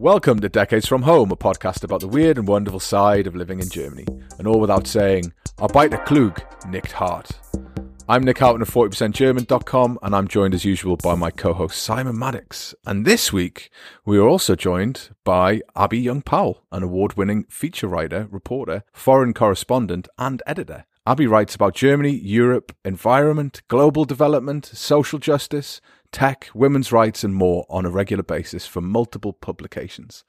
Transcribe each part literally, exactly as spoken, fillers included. Welcome to Decades From Home, a podcast about the weird and wonderful side of living in Germany. And all without saying, Arbeiter klug, nicht hart. I'm Nick Houghton of forty percent German dot com, and I'm joined as usual by my co-host Simon Maddox. And this week, we are also joined by Abby Young-Powell, an award-winning feature writer, reporter, foreign correspondent, and editor. Abby writes about Germany, Europe, environment, global development, social justice, tech, women's rights, and more on a regular basis for multiple publications.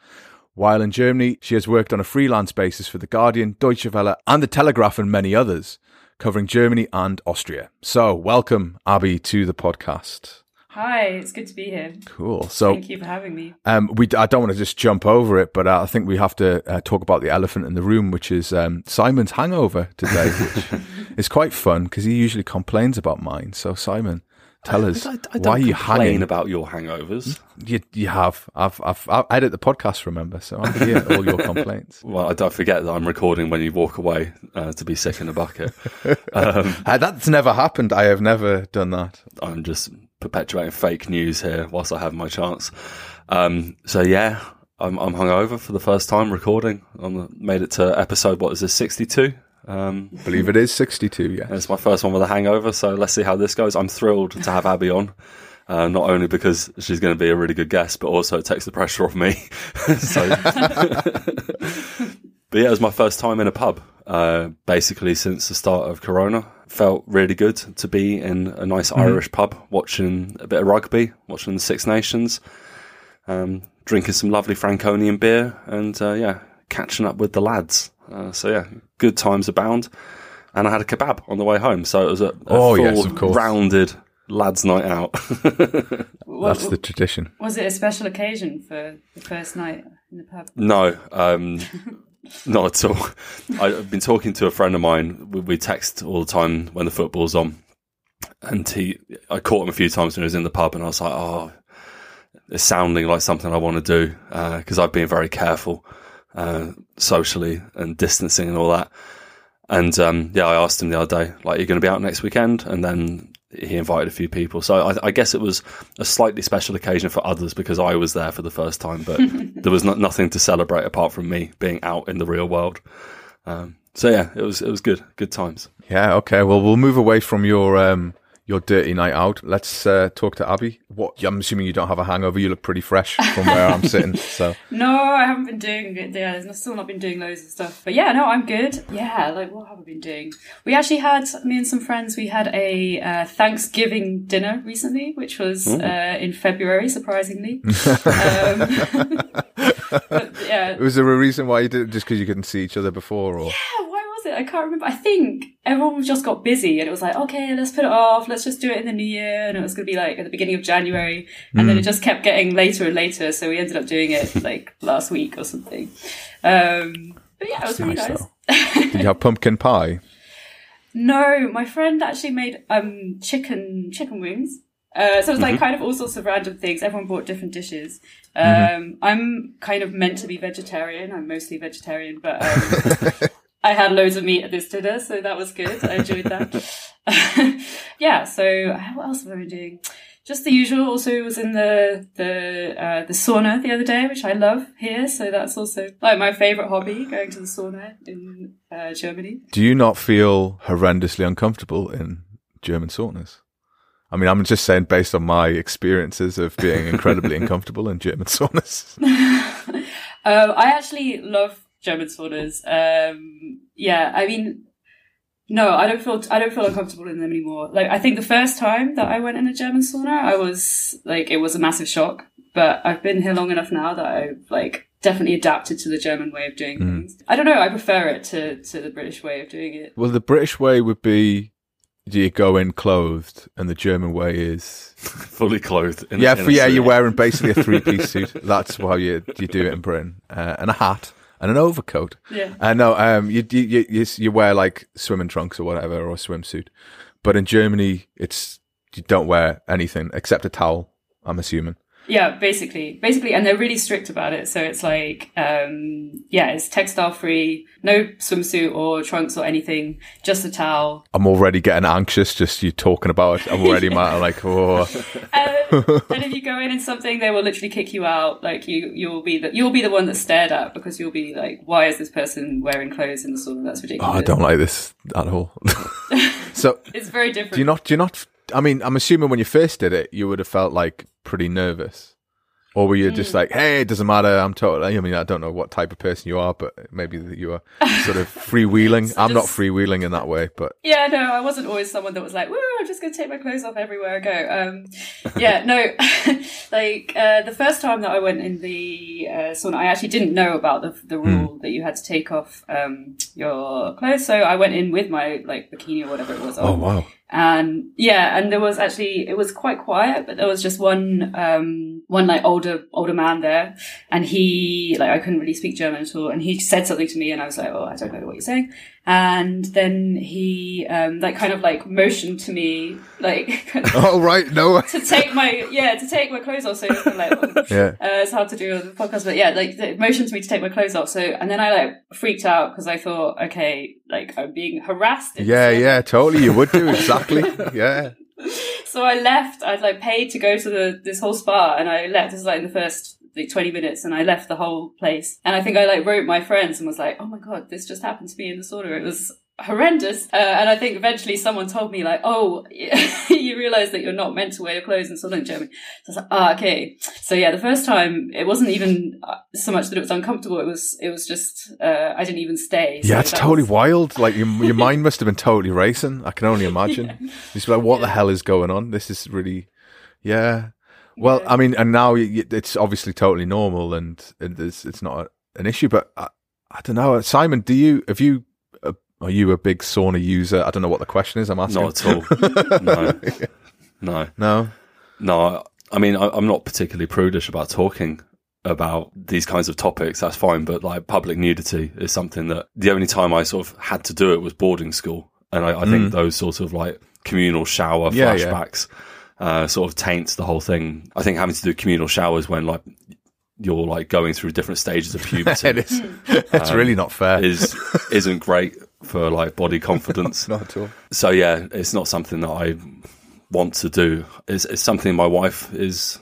While in Germany, she has worked on a freelance basis for The Guardian, Deutsche Welle, and The Telegraph, and many others, covering Germany and Austria. So welcome, Abby, to the podcast. Hi, it's good to be here. Cool. So thank you for having me. Um, we I don't want to just jump over it, but uh, I think we have to uh, talk about the elephant in the room, which is um, Simon's hangover today, which is quite fun because he usually complains about mine. So Simon, tell us, I, I, I why are you hanging about your hangovers? You you have. I've I've I edit the podcast, remember, so I hear all your complaints. Well, I don't forget that I'm recording when you walk away uh, to be sick in a bucket. Um, uh, that's never happened. I have never done that. I'm just perpetuating fake news here whilst I have my chance. Um, so yeah, I'm I'm hungover for the first time recording. I made it to episode. What is this? sixty-two. Um, I believe it is sixty-two, yeah. It's my first one with a hangover, so let's see how this goes. I'm thrilled to have Abby on, uh, not only because she's going to be a really good guest, but also it takes the pressure off me. so, But yeah, it was my first time in a pub, uh, basically since the start of Corona. Felt really good to be in a nice mm-hmm. Irish pub, watching a bit of rugby, watching the Six Nations, um, drinking some lovely Franconian beer, and uh, yeah, catching up with the lads. Uh, so yeah, good times abound, and I had a kebab on the way home, so it was a, a oh, full, yes, of course, rounded lads' night out. That's the tradition. Was it a special occasion for the first night in the pub? No, um, not at all. I've been talking to a friend of mine. We, we text all the time when the football's on, and he, I caught him a few times when he was in the pub, and I was like, oh, it's sounding like something I want to do, because uh, I've been very careful. Uh, socially and distancing and all that, and um, yeah, I asked him the other day, like, "You're going to be out next weekend?" And then he invited a few people, so I, I guess it was a slightly special occasion for others because I was there for the first time, but there was not, nothing to celebrate apart from me being out in the real world. Um, so yeah, it was it was good, good times. Yeah, okay. Well, we'll move away from your um, your dirty night out. Let's uh, talk to Abby. What, I'm assuming you don't have a hangover. You look pretty fresh from where I'm sitting. So no, I haven't been doing good. Yeah, I've still not been doing loads of stuff. But yeah, no, I'm good. Yeah, like, what have I been doing? We actually had, me and some friends, we had a uh, Thanksgiving dinner recently, which was uh, in February, surprisingly. um, but, yeah. Was there a reason why you did it? Just because you couldn't see each other before? Or? Yeah, why was it? I can't remember. I think everyone just got busy and it was like, okay, let's put it off. Let's just do it in the new year. And it was going to be like at the beginning of January. January, and mm. then it just kept getting later and later, so we ended up doing it like last week or something. Um, but yeah, that's it was nice, really nice. Did you have pumpkin pie? No, my friend actually made um, chicken chicken wings. Uh, so it was like mm-hmm. kind of all sorts of random things. Everyone bought different dishes. Um, mm-hmm. I'm kind of meant to be vegetarian. I'm mostly vegetarian, but um, I had loads of meat at this dinner, so that was good. I enjoyed that. Yeah, so what else have I been doing? Just the usual. Also was in the the uh, the sauna the other day, which I love here. So that's also like my favourite hobby, going to the sauna in uh, Germany. Do you not feel horrendously uncomfortable in German saunas? I mean, I'm just saying based on my experiences of being incredibly uncomfortable in German saunas. um, I actually love German saunas. Um, yeah, I mean... No, I don't feel I don't feel uncomfortable in them anymore. Like, I think the first time that I went in a German sauna, I was like, it was a massive shock. But I've been here long enough now that I've like definitely adapted to the German way of doing mm. things. I don't know. I prefer it to, to the British way of doing it. Well, the British way would be you go in clothed, and the German way is fully clothed. In yeah, a, in for, yeah, suit. You're wearing basically a three piece suit. That's how you you do it in Britain, uh, and a hat. And an overcoat. Yeah. I uh, know. Um, you you you you wear like swimming trunks or whatever, or a swimsuit. But in Germany, it's you don't wear anything except a towel. I'm assuming. Yeah, basically, basically, and they're really strict about it. So it's like, um, yeah, it's textile free, no swimsuit or trunks or anything, just a towel. I'm already getting anxious just you talking about it. I'm already yeah. mad, like, oh. um, and if you go in in something, they will literally kick you out. Like you, you'll be the, you'll be the one that's stared at because you'll be like, why is this person wearing clothes in the store? That's ridiculous. Oh, I don't like this at all. So it's very different. Do you not? Do you not? I mean, I'm assuming when you first did it, you would have felt like pretty nervous, or were you mm. just like, "Hey, it doesn't matter. I'm totally." I mean, I don't know what type of person you are, but maybe that you are sort of freewheeling. So I'm just, not freewheeling in that way, but yeah, no, I wasn't always someone that was like, "Woo, I'm just going to take my clothes off everywhere I go." Um, yeah, no, like uh, the first time that I went in the uh, sauna, I actually didn't know about the the rule mm. that you had to take off um, your clothes, so I went in with my like bikini or whatever it was. Oh, on. Wow. And yeah, and there was actually, it was quite quiet, but there was just one, um, one like older, older man there. And he, like, I couldn't really speak German at all. And he said something to me and I was like, oh, I don't know what you're saying. And then he, um, like kind of like motioned to me, like, kind of oh, right. No, to take my, yeah, to take my clothes off. So it's kind of like, yeah. uh, it's hard to do on the podcast, but yeah, like the motioned to me to take my clothes off. So, and then I like freaked out because I thought, okay, like I'm being harassed. Yeah. Yeah. Totally. You would do exactly. Yeah. So I left. I'd like paid to go to the this whole spa, and I left. This was like in the first like twenty minutes, and I left the whole place. And I think I like wrote my friends and was like, "Oh my god, this just happened to me in the sauna. It was horrendous." Uh, and I think eventually someone told me like, "Oh, you realise that you're not meant to wear your clothes in sauna, Germany." So I was like, "Ah, oh, okay." So yeah, the first time it wasn't even so much that it was uncomfortable. It was it was just uh, I didn't even stay. So yeah, it's totally was... wild. Like your your mind must have been totally racing. I can only imagine. Yeah. Just like, what yeah. the hell is going on? This is really, yeah. Well, yeah. I mean, and now it's obviously totally normal, and it's it's not an issue. But I, I don't know, Simon. Do you have you? Are you a big sauna user? I don't know what the question is I'm asking. Not at all. No. No. No? No. I mean, I, I'm not particularly prudish about talking about these kinds of topics. That's fine. But like public nudity is something that the only time I sort of had to do it was boarding school. And I, I think mm. those sort of like communal shower yeah, flashbacks yeah. Uh, sort of taints the whole thing. I think having to do communal showers when like you're like going through different stages of puberty. It is. It's um, really not fair. Is, isn't great. For like body confidence. Not at all. So yeah, it's not something that I want to do. It's, it's something my wife is,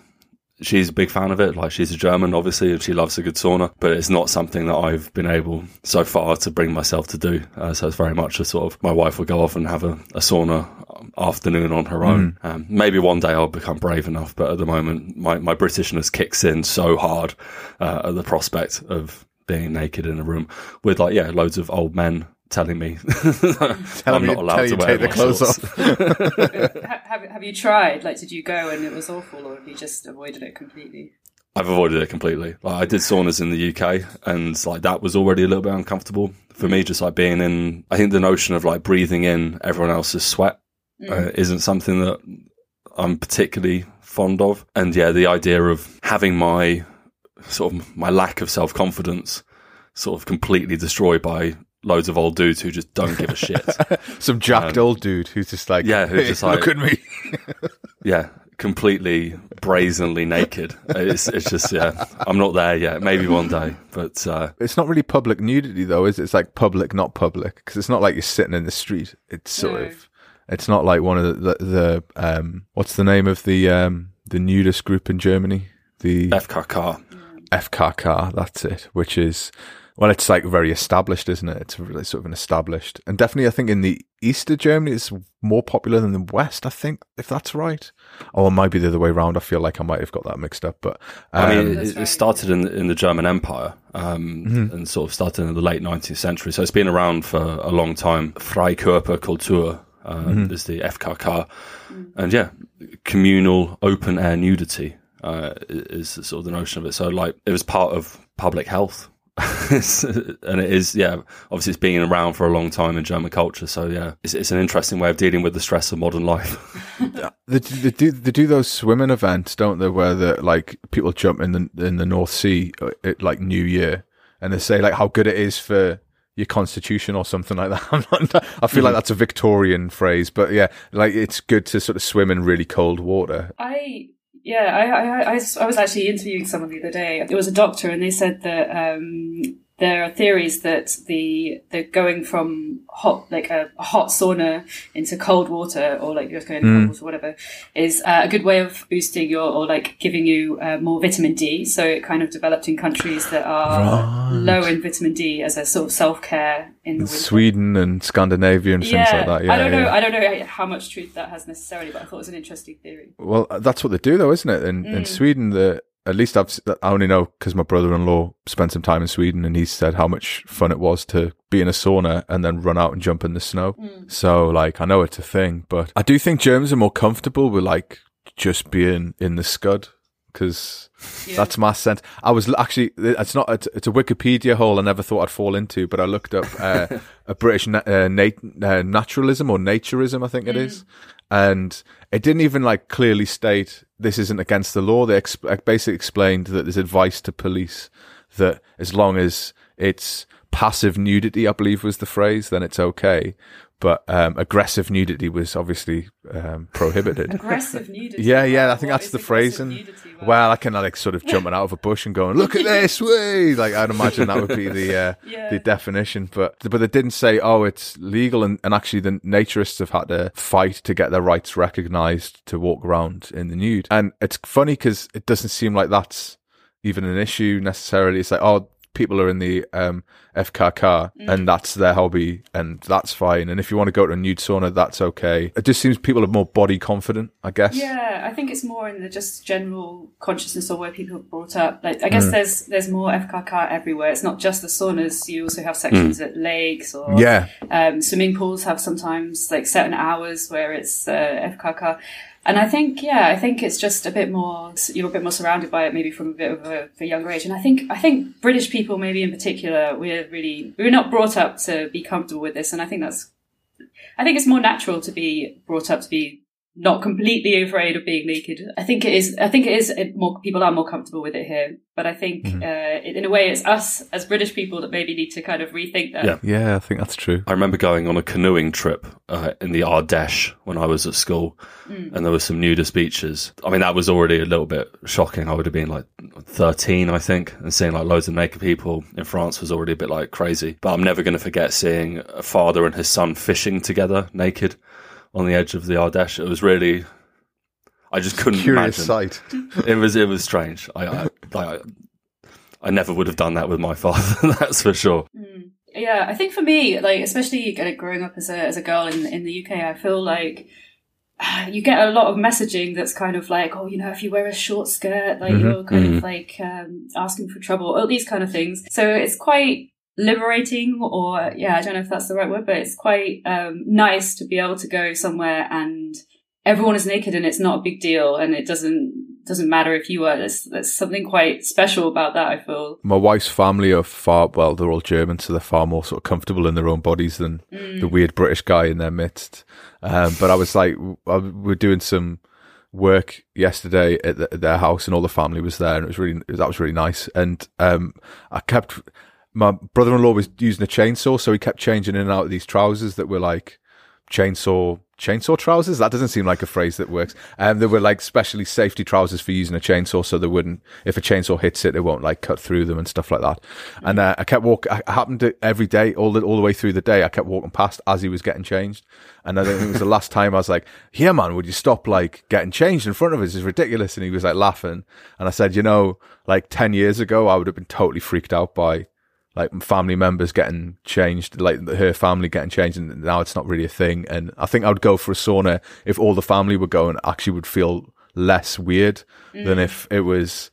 she's a big fan of it. Like she's a German, obviously, and she loves a good sauna, but it's not something that I've been able so far to bring myself to do. Uh, so it's very much a sort of, my wife will go off and have a, a sauna afternoon on her own. Mm. Um, maybe one day I'll become brave enough, but at the moment my, my Britishness kicks in so hard uh, at the prospect of being naked in a room with like, yeah, loads of old men telling me tell I'm not you, allowed tell to you wear take the clothes shorts. Off. have, have you tried? Like, did you go and it was awful, or have you just avoided it completely? I've avoided it completely. Like, I did saunas in the U K, and like that was already a little bit uncomfortable for me. Just like being in, I think the notion of like breathing in everyone else's sweat mm. uh, isn't something that I'm particularly fond of. And yeah, the idea of having my sort of my lack of self confidence sort of completely destroyed by loads of old dudes who just don't give a shit. Some jacked um, old dude who's just like, yeah, who's hey, just like, look at me. Yeah, completely brazenly naked. It's, it's just, yeah, I'm not there yet. Maybe one day, but uh, it's not really public nudity though, is it? It's like public, not public, because it's not like you're sitting in the street. It's sort no. of, it's not like one of the, the, the um, what's the name of the um, the nudist group in Germany? The F K K. F K K. That's it. Which is. Well, it's like very established, isn't it? It's really sort of an established, and definitely, I think in the east of Germany, it's more popular than the west. I think, if that's right, or it might be the other way around. I feel like I might have got that mixed up, but um, I mean, it, it started in in the German Empire, um, mm-hmm. and sort of started in the late nineteenth century. So it's been around for a long time. Freikörper Kultur uh, mm-hmm. is the F K K, mm-hmm. and yeah, communal open air nudity uh, is sort of the notion of it. So like, it was part of public health. And it is, yeah, obviously it's been around for a long time in German culture. So, yeah, it's, it's an interesting way of dealing with the stress of modern life. they, they, do, they do those swimming events, don't they, where the, like people jump in the, in the North Sea at like New Year and they say like how good it is for your constitution or something like that. I'm not, I feel mm. like that's a Victorian phrase, but yeah, like it's good to sort of swim in really cold water. I... Yeah, I, I, I was actually interviewing someone the other day. It was a doctor, and they said that um, there are theories that the the going from hot, like a hot sauna into cold water, or like you're going into mm. cold water, whatever, is uh, a good way of boosting your, or like giving you uh, more vitamin D. So it kind of developed in countries that are right. low in vitamin D as a sort of self-care in the winter. Sweden and Scandinavia and yeah, things like that. Yeah, I don't know. Yeah. I don't know how much truth that has necessarily, but I thought it was an interesting theory. Well, that's what they do, though, isn't it? In, mm. in Sweden, the At least I've, I only know because my brother-in-law spent some time in Sweden, and he said how much fun it was to be in a sauna and then run out and jump in the snow. Mm. So, like, I know it's a thing, but I do think germs are more comfortable with, like, just being in the scud, because yeah. that's my sense. I was actually, it's not, it's, it's a Wikipedia hole I never thought I'd fall into, but I looked up uh, a British na- uh, nat- uh, naturalism or naturism, I think it mm. is. And it didn't even like clearly state this isn't against the law. They ex- basically explained that there's advice to police that as long as it's passive nudity, I believe was the phrase, then it's okay. But um, aggressive nudity was obviously um, prohibited. Aggressive nudity? Yeah, yeah, I think what that's the phrasing. Nudity, wow. Well, I can like sort of jumping out of a bush and going, look at this, way! Like, I'd imagine that would be the uh, yeah. the definition. But but they didn't say, oh, it's legal. And, and actually, the naturists have had to fight to get their rights recognised to walk around in the nude. And it's funny because it doesn't seem like that's even an issue necessarily. It's like, oh, people are in the um, F K K mm. and that's their hobby and that's fine. And if you want to go to a nude sauna, that's okay. It just seems people are more body confident, I guess. Yeah, I think it's more in the just general consciousness or where people are brought up. Like, I guess mm. there's there's more F K K everywhere. It's not just the saunas. You also have sections mm. at lakes or yeah. um, swimming pools have sometimes like certain hours where it's uh, F K K. And I think, yeah, I think it's just a bit more, you're a bit more surrounded by it maybe from a bit of a, a younger age. And I think, I think British people maybe in particular, we're really, we're not brought up to be comfortable with this. And I think that's, I think it's more natural to be brought up to be not completely afraid of being naked. I think it is, I think it is it more, people are more comfortable with it here. But I think mm-hmm. uh, in a way it's us as British people that maybe need to kind of rethink that. Yeah, yeah, I think that's true. I remember going on a canoeing trip uh, in the Ardèche when I was at school mm. and there were some nudist beaches. I mean, that was already a little bit shocking. I would have been like thirteen, I think, and seeing like loads of naked people in France was already a bit like crazy. But I'm never going to forget seeing a father and his son fishing together naked on the edge of the Ardèche. It was really, I just couldn't Curious imagine. Sight. It was, it was strange. I, I, I, I never would have done that with my father. That's for sure. Mm. Yeah, I think for me, like especially growing up as a as a girl in in the U K, I feel like you get a lot of messaging that's kind of like, oh, you know, if you wear a short skirt, like mm-hmm. you're kind mm-hmm. of like um, asking for trouble, all these kind of things. So it's quite liberating, or yeah, I don't know if that's the right word, but it's quite um, nice to be able to go somewhere and everyone is naked and it's not a big deal, and it doesn't doesn't matter if you are. There's, there's something quite special about that, I feel. My wife's family are far, well, they're all German, so they're far more sort of comfortable in their own bodies than mm. the weird British guy in their midst. Um, but I was like, I, we're doing some work yesterday at, the, at their house, and all the family was there, and it was really that was really nice. And um, I kept. My brother-in-law was using a chainsaw, so he kept changing in and out of these trousers that were like chainsaw chainsaw trousers. That doesn't seem like a phrase that works. And um, they were like specially safety trousers for using a chainsaw, so they wouldn't, if a chainsaw hits it, it won't like cut through them and stuff like that. And uh, I kept walking. I happened to every day, all the all the way through the day. I kept walking past as he was getting changed. And I think it was the last time I was like, "Here, man, would you stop like getting changed in front of us? It's ridiculous." And he was like laughing. And I said, "You know, like ten years ago, I would have been totally freaked out by." Like family members getting changed, like her family getting changed, and now it's not really a thing. And I think I would go for a sauna if all the family were going, actually would feel less weird mm. than if it was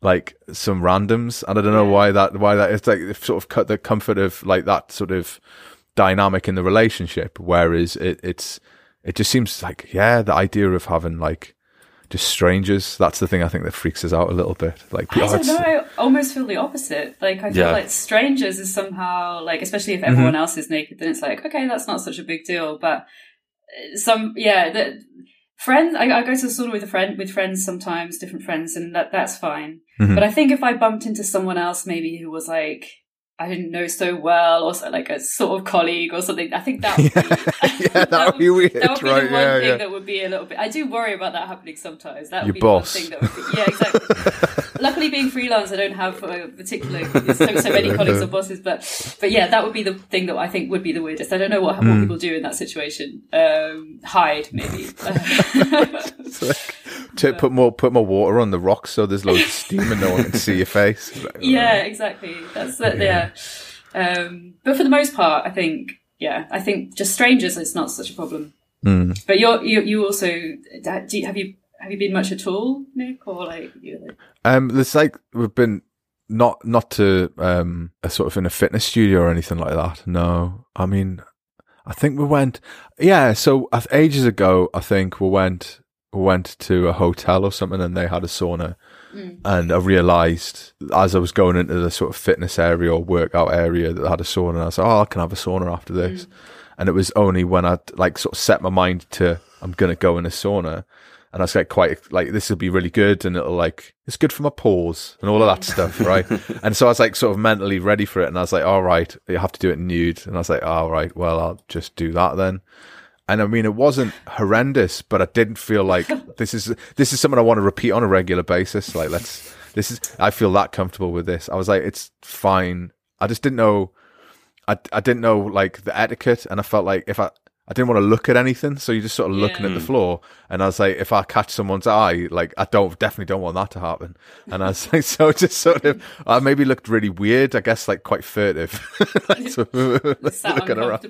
like some randoms. And I don't know yeah. why that, why that, it's like it sort of cut the comfort of like that sort of dynamic in the relationship. Whereas it, it's, it just seems like, yeah, the idea of having like, just strangers, that's the thing I think that freaks us out a little bit. Like, I don't know, I almost feel the opposite. Like, I feel yeah. like strangers is somehow, like, especially if everyone mm-hmm. else is naked, then it's like, okay, that's not such a big deal. But some, yeah, the friends, I, I go to the sauna with a friend, with friends sometimes, different friends, and that that's fine. Mm-hmm. But I think if I bumped into someone else maybe who was like, I didn't know so well, or so, like a sort of colleague or something. I think that would be, yeah, that, that would be weird. That would be right? the one yeah, thing yeah. that would be a little bit. I do worry about that happening sometimes. That would Your be boss. One thing that would be. Yeah, exactly. Luckily, being freelance, I don't have a particular so, so many colleagues or bosses. But but yeah, that would be the thing that I think would be the weirdest. I don't know what, mm. what people do in that situation. Um, hide maybe. To put more put more water on the rocks so there's loads of steam and no one can see your face. Like, yeah, exactly. That's that. Yeah. yeah. Um, but for the most part, I think yeah, I think just strangers it's not such a problem. Mm. But you're you you also do you, have you have you been much at all, Nick, or like? You know? Um, it's like we've been not not to um a sort of in a fitness studio or anything like that. No, I mean, I think we went yeah. So ages ago, I think we went. went to a hotel or something and they had a sauna mm. and I realised as I was going into the sort of fitness area or workout area that I had a sauna and I was like, oh, I can have a sauna after this. Mm. And it was only when I like sort of set my mind to I'm going to go in a sauna and I was like quite like this will be really good and it'll like it's good for my pores and all of that stuff, right? And so I was like sort of mentally ready for it and I was like, all right, you have to do it nude. And I was like, all right, well, I'll just do that then. And I mean, it wasn't horrendous, but I didn't feel like this is this is something I want to repeat on a regular basis. Like, let's this is I feel that comfortable with this. I was like, it's fine. I just didn't know. I I didn't know like the etiquette, and I felt like if I I didn't want to look at anything, so you're just sort of looking yeah. at the floor. And I was like, if I catch someone's eye, like I don't definitely don't want that to happen. And I was like, so just sort of, I maybe looked really weird. I guess like quite furtive, like, so, looking around.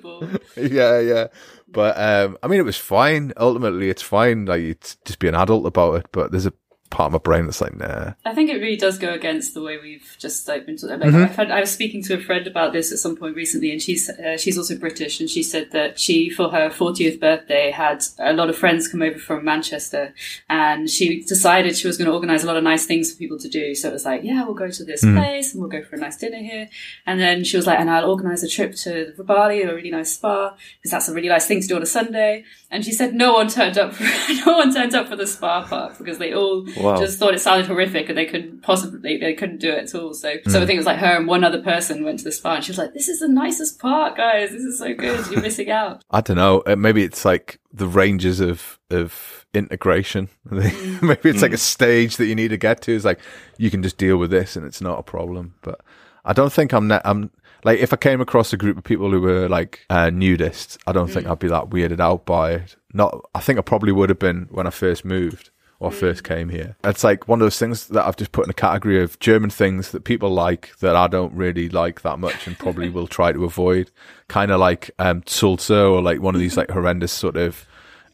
Yeah, yeah. But um, I mean, it was fine. Ultimately, it's fine. Like you just be an adult about it. But there's a part of my brain that's like, nah. I think it really does go against the way we've just like been talking about. Mm-hmm. I've had, I was speaking to a friend about this at some point recently, and she's uh, she's also British, and she said that she, for her fortieth birthday, had a lot of friends come over from Manchester, and she decided she was going to organise a lot of nice things for people to do. So it was like, yeah, we'll go to this mm. place, and we'll go for a nice dinner here. And then she was like, and I'll organise a trip to Bali, a really nice spa, because that's a really nice thing to do on a Sunday. And she said no one turned up for no one turned up for the spa part because they all. Wow. Just thought it sounded horrific and they couldn't possibly, they couldn't do it at all. So, mm. so I think it was like her and one other person went to the spa and she was like, this is the nicest part, guys. This is so good. You're missing out. I don't know. Maybe it's like the ranges of, of integration. Mm. Maybe it's mm. like a stage that you need to get to. It's like, you can just deal with this and it's not a problem. But I don't think I'm, ne- I'm like, if I came across a group of people who were like uh, nudists, I don't mm. think I'd be that weirded out by it. Not, I think I probably would have been when I first moved. Or first came here. It's like one of those things that I've just put in a category of German things that people like that I don't really like that much and probably will try to avoid. Kind of like um, CELTA or like one of these like horrendous sort of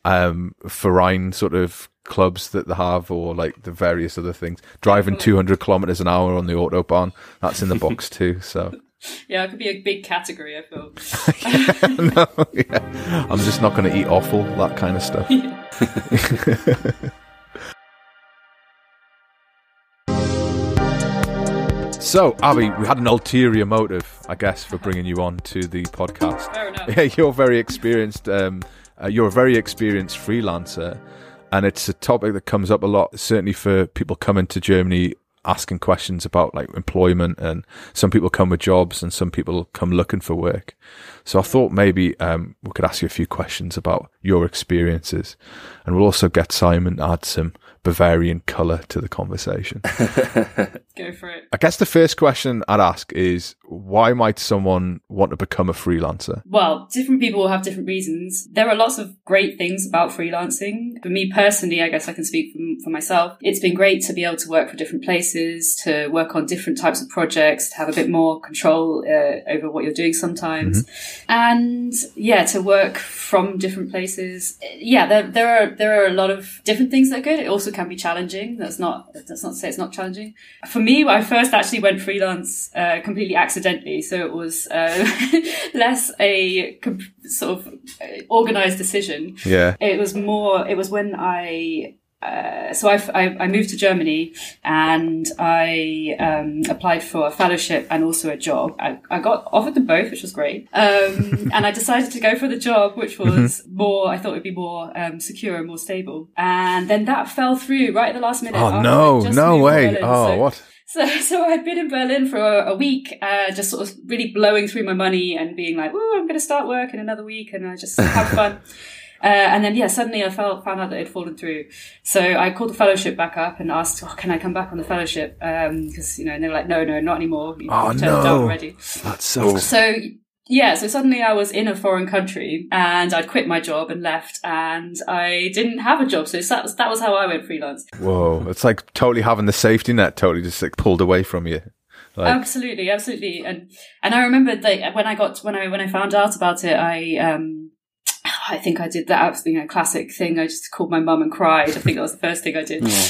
um, foreign sort of clubs that they have or like the various other things. Driving two hundred kilometers an hour on the Autobahn, that's in the box too, so... Yeah, it could be a big category, I feel. yeah, no, yeah. I'm just not going to eat offal, that kind of stuff. Yeah. So, Abby, we had an ulterior motive, I guess, for bringing you on to the podcast. Fair enough. Yeah, you're very experienced. Um, uh, you're a very experienced freelancer, and it's a topic that comes up a lot, certainly for people coming to Germany, asking questions about like employment. And some people come with jobs, and some people come looking for work. So, I thought maybe um, we could ask you a few questions about your experiences, and we'll also get Simon to add some Bavarian colour to the conversation. Go for it. I guess the first question I'd ask is, why might someone want to become a freelancer? Well, different people will have different reasons. There are lots of great things about freelancing. For me personally, I guess I can speak for, for myself. It's been great to be able to work for different places, to work on different types of projects, to have a bit more control uh, over what you're doing sometimes. Mm-hmm. And yeah, to work from different places. Yeah, there, there are there are a lot of different things that are good. It also can be challenging. That's not that's not to say it's not challenging. For me, I first actually went freelance uh, completely accidentally, so it was uh, less a comp- sort of organized decision. Yeah, it was more. It was when I Uh, so I, I, I moved to Germany and I um, applied for a fellowship and also a job. I, I got offered them both, which was great. Um, and I decided to go for the job, which was mm-hmm. more, I thought it would be more um, secure and more stable. And then that fell through right at the last minute. Oh, no, no way. Berlin, oh, so. what? So, so I'd been in Berlin for a, a week, uh, just sort of really blowing through my money and being like, oh, I'm going to start work in another week and I just have fun. Uh, and then, yeah, suddenly I felt, found out that it had fallen through. So I called the fellowship back up and asked, oh, can I come back on the fellowship? Um, because, you know, and they were like, no, no, not anymore. You've oh, turned no. down already. That's so. So, yeah, so suddenly I was in a foreign country and I'd quit my job and left and I didn't have a job. So that was, that was how I went freelance. Whoa. It's like totally having the safety net totally just like pulled away from you. Like. Absolutely. Absolutely. And, and I remember that when I got, when I, when I found out about it, I, um, I think I did that absolutely classic thing. I just called my mum and cried. I think that was the first thing I did. Yeah.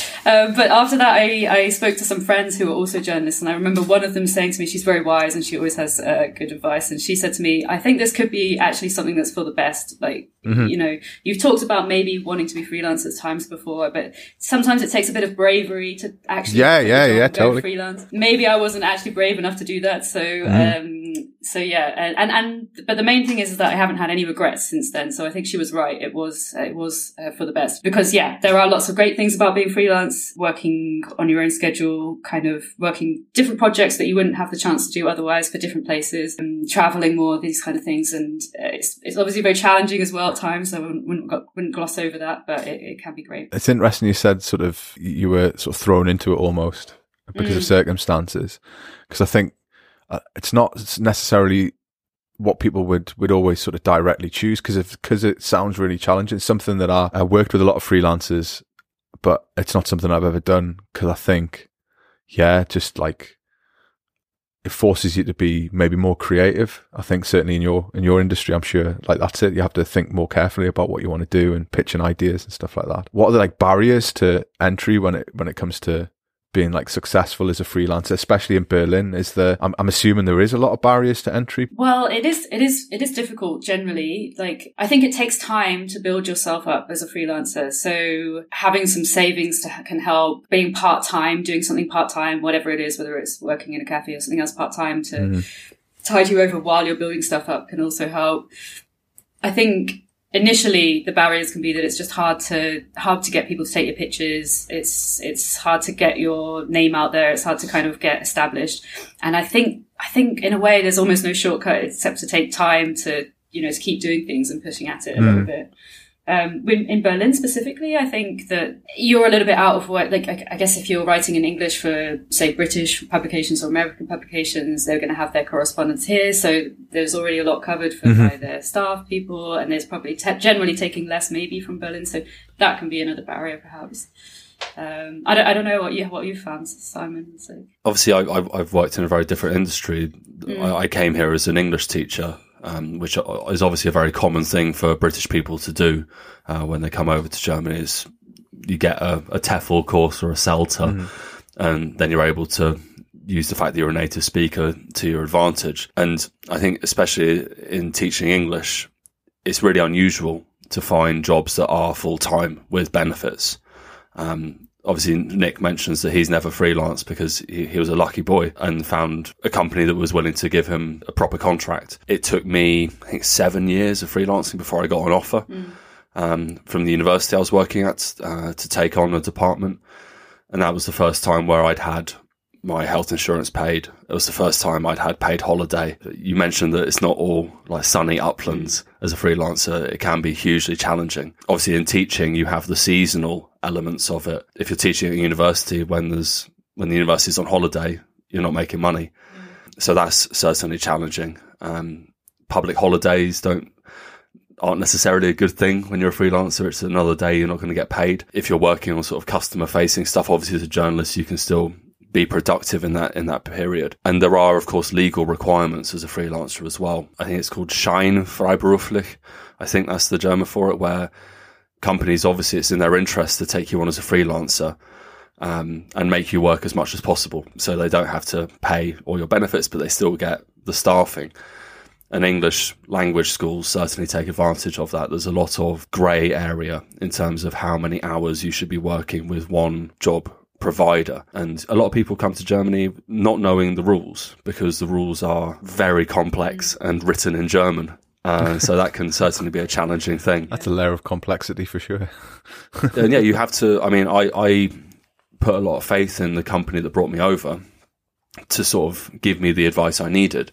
Um, but after that, I, I spoke to some friends who were also journalists. And I remember one of them saying to me, she's very wise and she always has uh, good advice. And she said to me, I think this could be actually something that's for the best. Like, mm-hmm. you know, you've talked about maybe wanting to be freelance at times before, but sometimes it takes a bit of bravery to actually yeah, yeah, yeah, go totally. freelance. Maybe I wasn't actually brave enough to do that. So, mm-hmm. um, so yeah. And, and, but the main thing is that I haven't had any regrets since then. So I think she was right. It was it was uh, for the best because, yeah, there are lots of great things about being freelance, working on your own schedule, kind of working different projects that you wouldn't have the chance to do otherwise for different places and traveling more, these kind of things. And it's, it's obviously very challenging as well at times. So I wouldn't, wouldn't, wouldn't gloss over that, but it, it can be great. It's interesting you said sort of you were sort of thrown into it almost because mm. of circumstances, because I think it's not necessarily what people would, would always sort of directly choose because if, because it sounds really challenging. It's something that I, I worked with a lot of freelancers, but it's not something I've ever done because I think, yeah, just like it forces you to be maybe more creative. I think certainly in your in your industry, I'm sure like that's it. You have to think more carefully about what you want to do and pitching ideas and stuff like that. What are the like barriers to entry when it when it comes to being like successful as a freelancer, especially in Berlin? Is there, I'm, I'm assuming there is a lot of barriers to entry. Well, it is, it is, it is difficult generally. Like, I think it takes time to build yourself up as a freelancer. So having some savings to, can help, being part time, doing something part time, whatever it is, whether it's working in a cafe or something else part time to mm. tide you over while you're building stuff up can also help. I think initially, the barriers can be that it's just hard to hard to get people to take your pictures. It's it's hard to get your name out there. It's hard to kind of get established. And I think I think in a way, there's almost no shortcut except to take time to you know to keep doing things and pushing at it a mm. little bit. Um, in, in Berlin specifically, I think that you're a little bit out of work. Like, I, I guess if you're writing in English for, say, British publications or American publications, they're going to have their correspondence here. So there's already a lot covered for mm-hmm. by their staff people. And there's probably te- generally taking less maybe from Berlin. So that can be another barrier, perhaps. Um, I don't, I don't know what you, what you found, Simon. So. Obviously, I, I've, I've worked in a very different industry. Mm. I, I came here as an English teacher. Um, which is obviously a very common thing for British people to do uh, when they come over to Germany, is you get a, a TEFL course or a CELTA, mm-hmm. and then you're able to use the fact that you're a native speaker to your advantage. And I think especially in teaching English, it's really unusual to find jobs that are full-time with benefits. Um, obviously, Nick mentions that he's never freelanced because he, he was a lucky boy and found a company that was willing to give him a proper contract. It took me, I think, seven years of freelancing before I got an offer mm. um, from the university I was working at uh, to take on a department. And that was the first time where I'd had my health insurance paid. It was the first time I'd had paid holiday. You mentioned that it's not all like sunny uplands. As a freelancer, it can be hugely challenging. Obviously, in teaching, you have the seasonal elements of it. If you're teaching at university, when there's when the university's on holiday, you're not making money, so that's certainly challenging. Um, public holidays don't aren't necessarily a good thing when you're a freelancer. It's another day you're not going to get paid. If you're working on sort of customer facing stuff, obviously as a journalist, you can still be productive in that in that period. And there are, of course, legal requirements as a freelancer as well. I think it's called Scheinfreiberuflich. I think that's the German for it, where companies, obviously, it's in their interest to take you on as a freelancer um, and make you work as much as possible, so they don't have to pay all your benefits, but they still get the staffing. and English language schools certainly take advantage of that. There's a lot of grey area in terms of how many hours you should be working with one job provider. And a lot of people come to Germany not knowing the rules, because the rules are very complex and written in German. Uh, so that can certainly be a challenging thing. That's a layer of complexity for sure. And yeah, you have to, I mean, I, I put a lot of faith in the company that brought me over to sort of give me the advice I needed.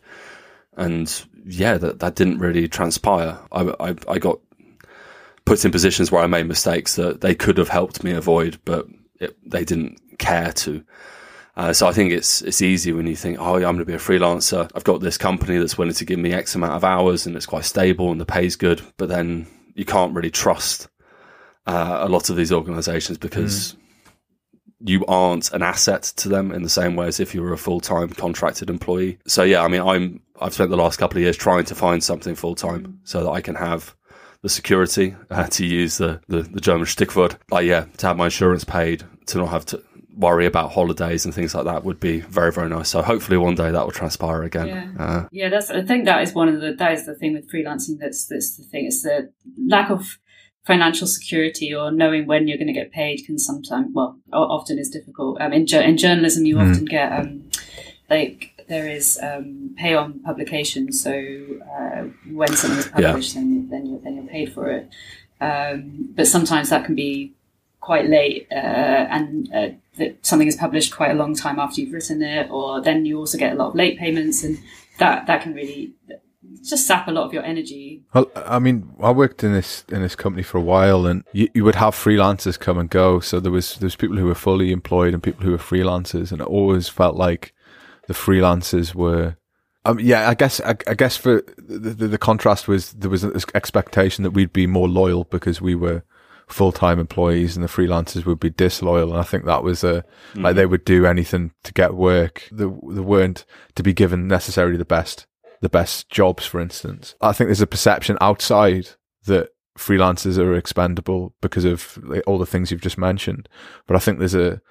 And yeah, that, that didn't really transpire. I, I, I got put in positions where I made mistakes that they could have helped me avoid, but it, they didn't care to. Uh, so I think it's it's easy when you think, oh, yeah, I'm going to be a freelancer. I've got this company that's willing to give me X amount of hours and it's quite stable and the pay's good. But then you can't really trust uh, a lot of these organizations because mm. you aren't an asset to them in the same way as if you were a full-time contracted employee. So, yeah, I mean, I'm, I've spent the last couple of years trying to find something full-time mm. so that I can have the security, uh, to use the, the, the German Stichwort, like, yeah, to have my insurance paid, to not have to worry about holidays and things like that would be very, very nice. So hopefully one day that will transpire again. Yeah, uh, yeah that's, I think that is one of the, that is the thing with freelancing. That's, that's the thing. It's the lack of financial security or knowing when you're going to get paid can sometimes, well, often is difficult. Um, in, in journalism, you mm. often get, um, like, there is um, pay on publication. So uh, when something is published, yeah. then, then, you're, then you're paid for it. Um, but sometimes that can be quite late uh, and uh, that something is published quite a long time after you've written it, or then you also get a lot of late payments, and that, that can really just sap a lot of your energy. Well, I mean, I worked in this in this company for a while, and you, you would have freelancers come and go. So there was, there was people who were fully employed and people who were freelancers, and it always felt like the freelancers were, um, yeah. I guess, I, I guess for the, the, the contrast was there was this expectation that we'd be more loyal because we were full-time employees, and the freelancers would be disloyal. And I think that was a mm-hmm. like they would do anything to get work. They, they weren't to be given necessarily the best the best jobs, for instance. I think there's a perception outside that freelancers are expendable because of all the things you've just mentioned. But I think there's a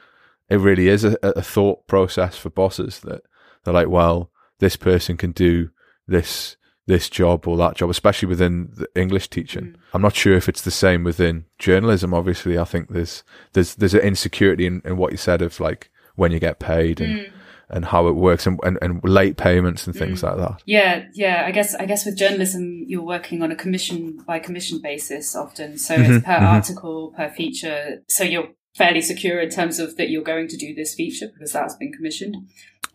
It really is a, a thought process for bosses that they're like, well, this person can do this this job or that job, especially within the English teaching. Mm. I'm not sure if it's the same within journalism. Obviously, I think there's there's there's an insecurity in, in what you said of like when you get paid and mm. and how it works and, and, and late payments and things mm. like that. Yeah, yeah. I guess I guess with journalism, you're working on a commission by commission basis often, so mm-hmm. it's per mm-hmm. article, per feature. So you're fairly secure in terms of that you're going to do this feature because that's been commissioned.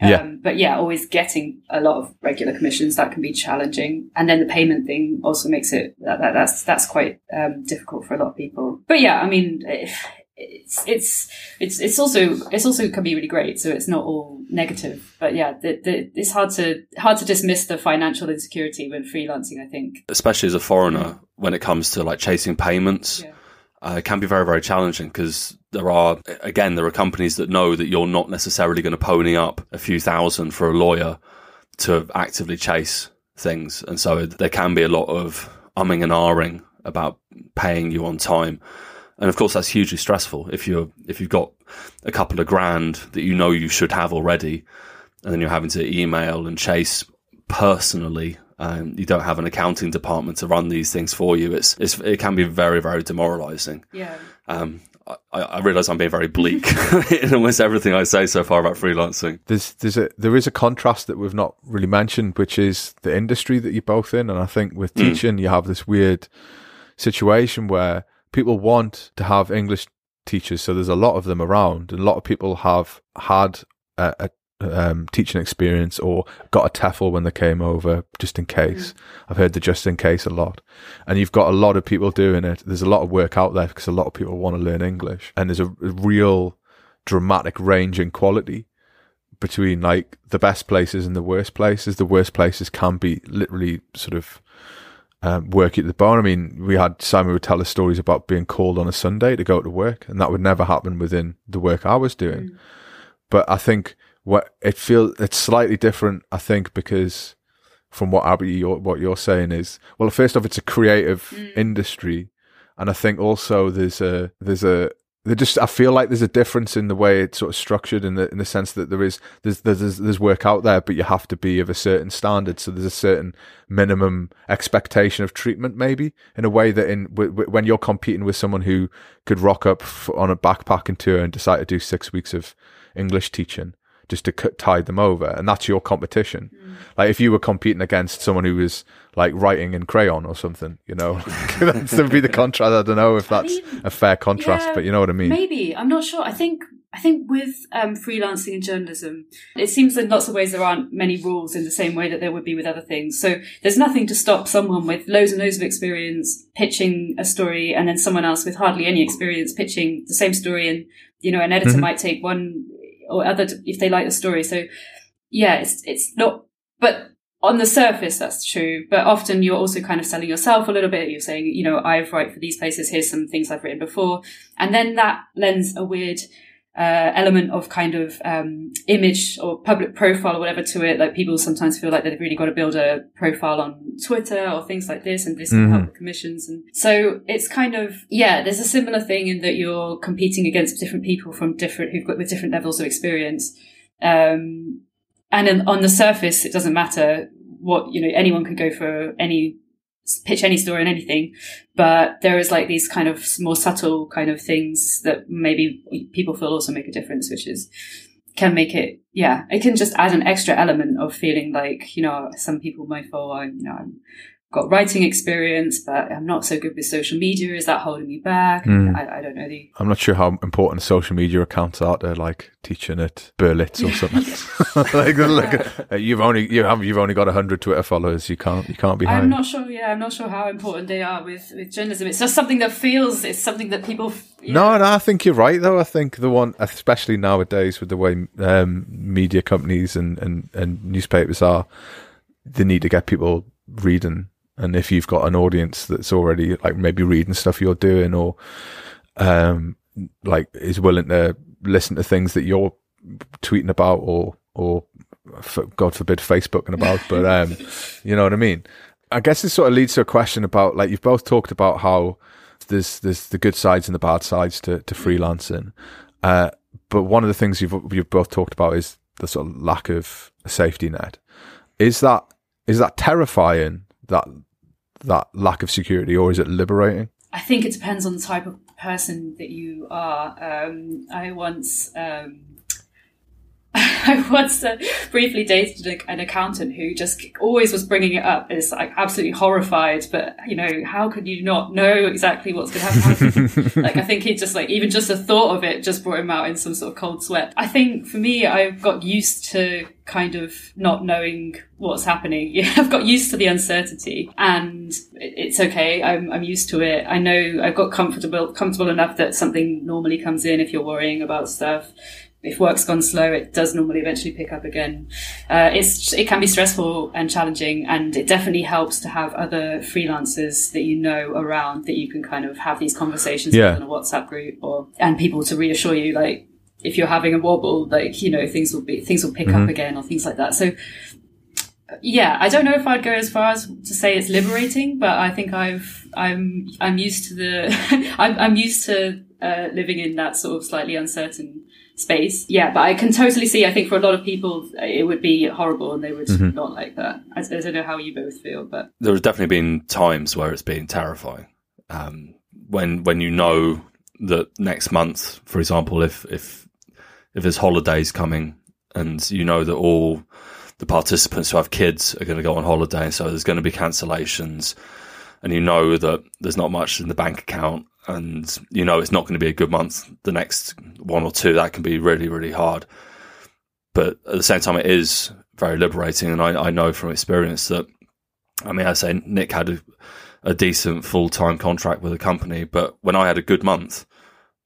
Um, yeah. But yeah, always getting a lot of regular commissions, that can be challenging. And then the payment thing also makes it, that, that that's that's quite um, difficult for a lot of people. But yeah, I mean, it, it's it's it's it's also it's also can be really great. So it's not all negative. But yeah, the, the, it's hard to hard to dismiss the financial insecurity when freelancing, I think. Especially as a foreigner, when it comes to like chasing payments. Yeah. Uh, it can be very, very challenging because there are, again, there are companies that know that you're not necessarily going to pony up a few thousand for a lawyer to actively chase things. And so there can be a lot of umming and ahhing about paying you on time. And of course, that's hugely stressful if you're, if you've got a couple of grand that you know you should have already, and then you're having to email and chase personally. Um, you don't have an accounting department to run these things for you. It's, it's it can be very, very demoralizing. Yeah. Um, I, I realize I'm being very bleak in almost everything I say so far about freelancing. There's there's a there is a contrast that we've not really mentioned, which is the industry that you're both in. And I think with teaching, mm. you have this weird situation where people want to have English teachers, so there's a lot of them around, and a lot of people have had a, a Um, teaching experience or got a TEFL when they came over, just in case. Mm. I've heard the just in case a lot. And you've got a lot of people doing it. There's a lot of work out there because a lot of people want to learn English. And there's a real dramatic range in quality between like the best places and the worst places. The worst places can be literally sort of um, work at the bone. I mean, we had Simon would tell us stories about being called on a Sunday to go to work, and that would never happen within the work I was doing. Mm. But I think What it feels it's slightly different, I think, because from what Abby, you're, what you're saying is, well, first off, it's a creative mm. industry, and I think also there's a there's a They just, I feel like there's a difference in the way it's sort of structured, in the in the sense that there is there's there's there's work out there, but you have to be of a certain standard. So there's a certain minimum expectation of treatment, maybe, in a way that in w- w- when you're competing with someone who could rock up f- on a backpacking tour and decide to do six weeks of English teaching just to cut, tide them over, and that's your competition. Mm. Like if you were competing against someone who was like writing in crayon or something, you know, that would be the contrast. I don't know if that's I mean, a fair contrast, yeah, but you know what I mean. Maybe. I'm not sure. I think I think with um, freelancing and journalism, it seems in lots of ways there aren't many rules in the same way that there would be with other things. So there's nothing to stop someone with loads and loads of experience pitching a story, and then someone else with hardly any experience pitching the same story. And, you know, an editor mm-hmm. might take one or other if they like the story. So, yeah, it's it's not... But... on the surface, that's true, but often you're also kind of selling yourself a little bit. You're saying, you know, I've written for these places. Here's some things I've written before, and then that lends a weird uh, element of kind of um, image or public profile or whatever to it. Like people sometimes feel like they've really got to build a profile on Twitter or things like this, and this mm-hmm. can help with commissions. And so it's kind of yeah, there's a similar thing in that you're competing against different people from different who've got with different levels of experience. Um, And on the surface, it doesn't matter what, you know, anyone could go for any, pitch any story and anything. But there is like these kind of more subtle kind of things that maybe people feel also make a difference, which is, can make it, yeah, it can just add an extra element of feeling like, you know, some people might feel, oh, you know, I've got writing experience, but I'm not so good with social media. Is that holding me back? Mm. I, I don't know. The- I'm not sure how important social media accounts are to like teaching at Berlitz or something. like, like, you've only you have you've only got a hundred Twitter followers. You can't you can't be. I'm not sure. Yeah, I'm not sure how important they are with, with journalism. It's just something that feels. It's something that people. You know. No, no, I think you're right though. I think the one, especially nowadays with the way um, media companies and, and, and newspapers are, they need to get people reading. And if you've got an audience that's already like maybe reading stuff you're doing, or um, like is willing to listen to things that you're tweeting about, or or for God forbid Facebooking about, but um, you know what I mean. I guess this sort of leads to a question about like you've both talked about how there's there's the good sides and the bad sides to, to freelancing, uh, but one of the things you've you've both talked about is the sort of lack of a safety net. Is that is that terrifying? That that lack of security, or is it liberating? I think it depends on the type of person that you are. Um, I once um, I once uh, briefly dated an accountant who just always was bringing it up as like absolutely horrified. But you know, how could you not know exactly what's going to happen? Like I think he just like even just the thought of it just brought him out in some sort of cold sweat. I think for me, I've got used to kind of not knowing what's happening. Yeah, I've got used to the uncertainty, and it's okay. I'm I'm used to it. I know I've got comfortable comfortable enough that something normally comes in if you're worrying about stuff. If work's gone slow, it does normally eventually pick up again. Uh, it's it can be stressful and challenging, and it definitely helps to have other freelancers that you know around that you can kind of have these conversations yeah. with on a WhatsApp group, or and people to reassure you like, if you're having a wobble, like, you know, things will be, things will pick mm-hmm. up again or things like that. So yeah, I don't know if I'd go as far as to say it's liberating, but I think I've, I'm, I'm used to the, I'm, I'm used to uh, living in that sort of slightly uncertain space. Yeah, but I can totally see, I think for a lot of people, it would be horrible and they would mm-hmm. not like that. I, I don't know how you both feel, but. There's definitely been times where it's been terrifying. Um, when, when you know that next month, for example, if, if, if there's holidays coming and you know that all the participants who have kids are going to go on holiday, so there's going to be cancellations, and you know that there's not much in the bank account, and you know it's not going to be a good month, the next one or two, that can be really, really hard. But at the same time, it is very liberating. And I, I know from experience that, I mean, I say Nick had a, a decent full-time contract with a company, but when I had a good month,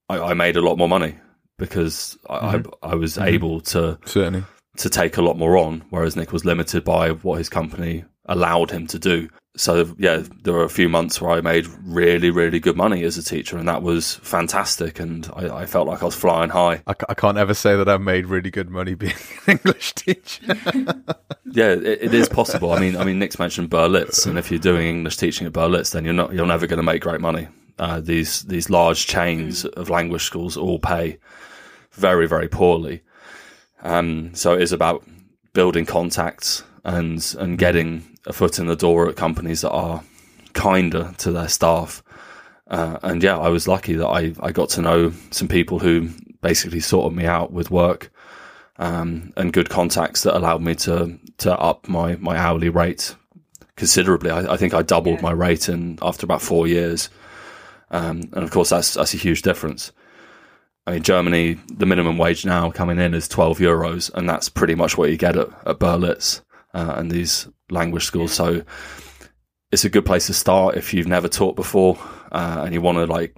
I, I made a lot more money. Because I, mm-hmm. I I was mm-hmm. able to Certainly. to take a lot more on, whereas Nick was limited by what his company allowed him to do. So yeah, there were a few months where I made really, really good money as a teacher, and that was fantastic, and I, I felt like I was flying high. I, I can't ever say that I made really good money being an English teacher. Yeah, it, it is possible. I mean, I mean, Nick's mentioned Berlitz, and if you're doing English teaching at Berlitz, then you're not you're never going to make great money. uh, these these large chains mm. of language schools all pay very, very poorly. Um, so it is about building contacts and and getting a foot in the door at companies that are kinder to their staff. Uh, and yeah, I was lucky that I, I got to know some people who basically sorted me out with work um, and good contacts that allowed me to to up my, my hourly rate considerably. I, I think I doubled yeah. my rate in after about four years. Um, and of course, that's that's a huge difference. I mean, Germany, the minimum wage now coming in is twelve euros, and that's pretty much what you get at, at Berlitz uh, and these language schools. So it's a good place to start if you've never taught before uh, and you want to like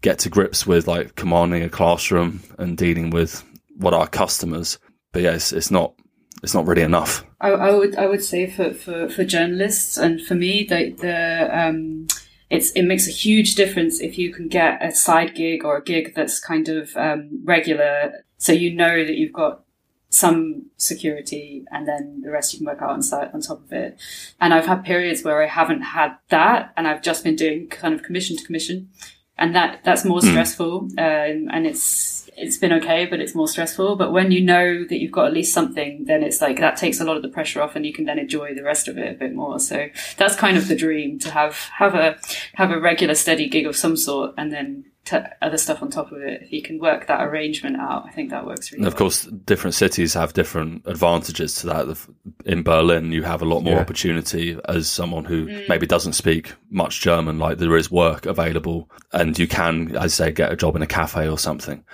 get to grips with like commanding a classroom and dealing with what are customers. But yeah, it's, it's not it's not really enough. I, I would I would say for, for, for journalists and for me, the the um, it's it makes a huge difference if you can get a side gig or a gig that's kind of um, regular, so you know that you've got some security, and then the rest you can work out on site on top of it. And I've had periods where I haven't had that, and I've just been doing kind of commission to commission, and that that's more mm. stressful. Um, and it's it's been okay, but it's more stressful. But when you know that you've got at least something, then it's like that takes a lot of the pressure off, and you can then enjoy the rest of it a bit more. So that's kind of the dream, to have have a have a regular steady gig of some sort, and then T- other stuff on top of it. If you can work that arrangement out, I think that works really well. Of course, different cities have different advantages to that. In Berlin, you have a lot more yeah. opportunity as someone who mm. maybe doesn't speak much German. Like, there is work available, and you can, as I say, get a job in a cafe or something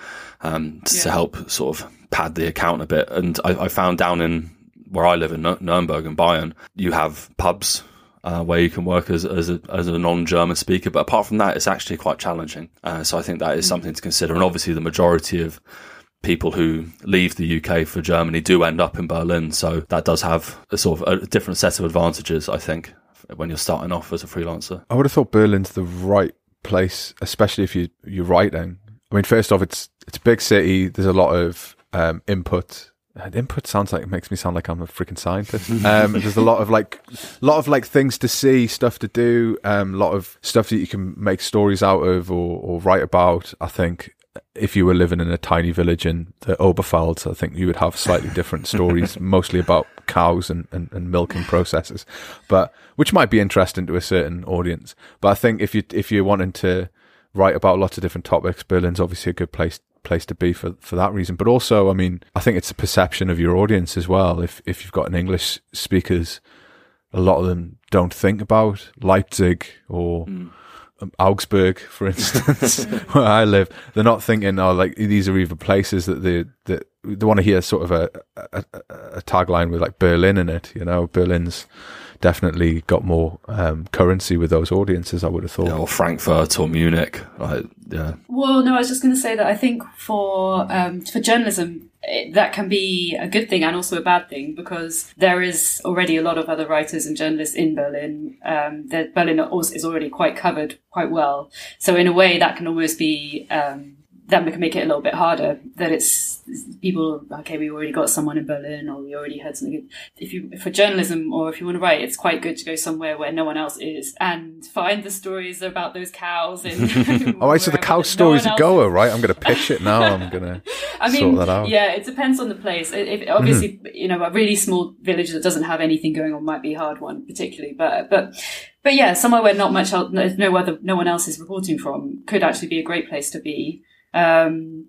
um, yeah. to help sort of pad the account a bit. And I, I found down in where I live in N- Nuremberg and Bayern, you have pubs Uh, where you can work as as a, as a non-German speaker. But apart from that, it's actually quite challenging. Uh, so I think that is something to consider. And obviously the majority of people who leave the U K for Germany do end up in Berlin. So that does have a sort of a different set of advantages, I think, when you're starting off as a freelancer. I would have thought Berlin's the right place, especially if you, you're writing. I mean, first off, it's, it's a big city. There's a lot of um, input. Input sounds like it makes me sound like I'm a freaking scientist. Um, there's a lot of like, lot of like things to see, stuff to do, a um, lot of stuff that you can make stories out of or, or write about. I think if you were living in a tiny village in the Oberpfalz, I think you would have slightly different stories, mostly about cows and, and, and milking processes, but which might be interesting to a certain audience. But I think if you if you're wanting to write about lots of different topics, Berlin's obviously a good place. place to be for for that reason. But also, I mean, I think it's the perception of your audience as well. If if you've got an English speakers, a lot of them don't think about Leipzig or mm. um, Augsburg, for instance, where I live. They're not thinking, oh, like these are either places that they that they want to hear sort of a, a, a tagline with like Berlin in it. You know, Berlin's definitely got more um, currency with those audiences, I would have thought. Yeah, or Frankfurt or Munich. Like, yeah. Well, no, I was just going to say that I think for um, for journalism, it, that can be a good thing and also a bad thing, because there is already a lot of other writers and journalists in Berlin. Um, that Berlin is already quite covered quite well. So in a way, that can almost be... Um, that can make it a little bit harder, that it's people, okay, we already got someone in Berlin, or we already heard something. If you, for journalism, or if you want to write, it's quite good to go somewhere where no one else is and find the stories about those cows. And oh, right, so the cow story's no a goer, is. Right? I'm going to pitch it now. I'm going to I mean, sort that out. Yeah, it depends on the place. It, it, obviously, mm-hmm. you know, a really small village that doesn't have anything going on might be a hard one particularly, but, but, but yeah, somewhere where not much else, no other, no one else is reporting from could actually be a great place to be. Um,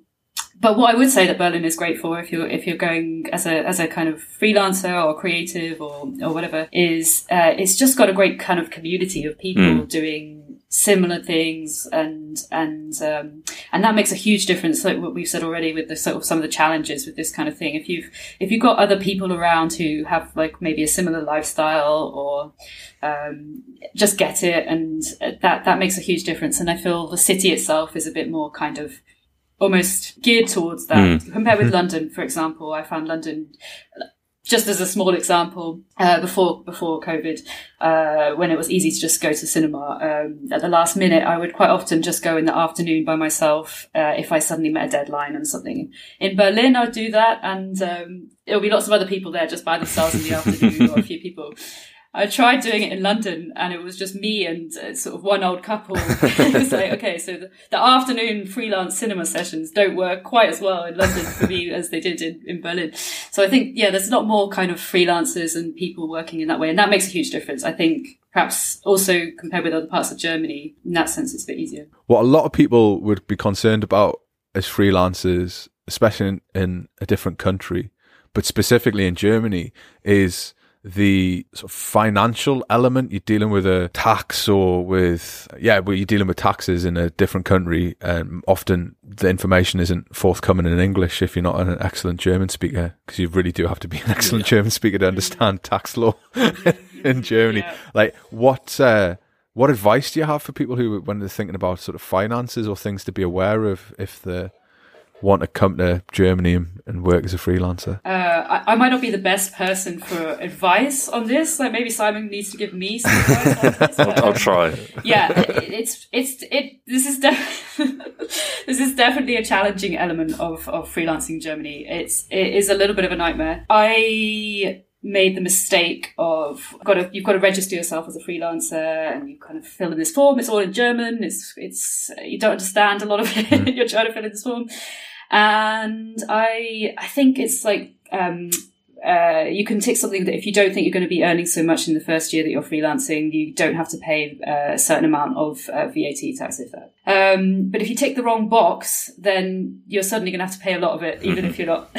but what I would say that Berlin is great for, if you're if you're going as a as a kind of freelancer or creative or or whatever, is uh, it's just got a great kind of community of people mm. doing similar things, and and um, and that makes a huge difference. Like what we've said already with the sort of some of the challenges with this kind of thing. If you've if you've got other people around who have like maybe a similar lifestyle or um, just get it, and that that makes a huge difference. And I feel the city itself is a bit more kind of almost geared towards that. Mm. Compared with London, for example, I found London, just as a small example, uh, before before COVID, uh, when it was easy to just go to cinema, um, at the last minute, I would quite often just go in the afternoon by myself uh, if I suddenly met a deadline on something. In Berlin, I'd do that, and um, there'll be lots of other people there just by themselves in the afternoon, or a few people. I tried doing it in London and it was just me and uh, sort of one old couple. It's like, okay, so the, the afternoon freelance cinema sessions don't work quite as well in London for me as they did in, in Berlin. So I think, yeah, there's a lot more kind of freelancers and people working in that way. And that makes a huge difference, I think. Perhaps also compared with other parts of Germany, in that sense, it's a bit easier. What a lot of people would be concerned about as freelancers, especially in, in a different country, but specifically in Germany, is the sort of financial element. You're dealing with a tax or with, yeah, well, you're dealing with taxes in a different country. Um, often the information isn't forthcoming in English if you're not an excellent German speaker, because you really do have to be an excellent yeah. German speaker to understand tax law in Germany. Yeah. Like, what uh, what advice do you have for people who, when they're thinking about sort of finances or things to be aware of if they're want to come to Germany and work as a freelancer? Uh, I, I might not be the best person for advice on this. Like, maybe Simon needs to give me some advice on this. But, I'll, I'll try. Yeah, it, it's it's it. This is definitely this is definitely a challenging element of of freelancing in Germany. It's it is a little bit of a nightmare. I made the mistake of got to, you've got to register yourself as a freelancer and you kind of fill in this form. It's all in German. It's it's you don't understand a lot of it. Mm. You're trying to fill in this form. And I, I think it's like, um, uh, you can tick something that if you don't think you're going to be earning so much in the first year that you're freelancing, you don't have to pay uh, a certain amount of uh, V A T tax, if that. Um, but if you tick the wrong box, then you're suddenly going to have to pay a lot of it, even if you're not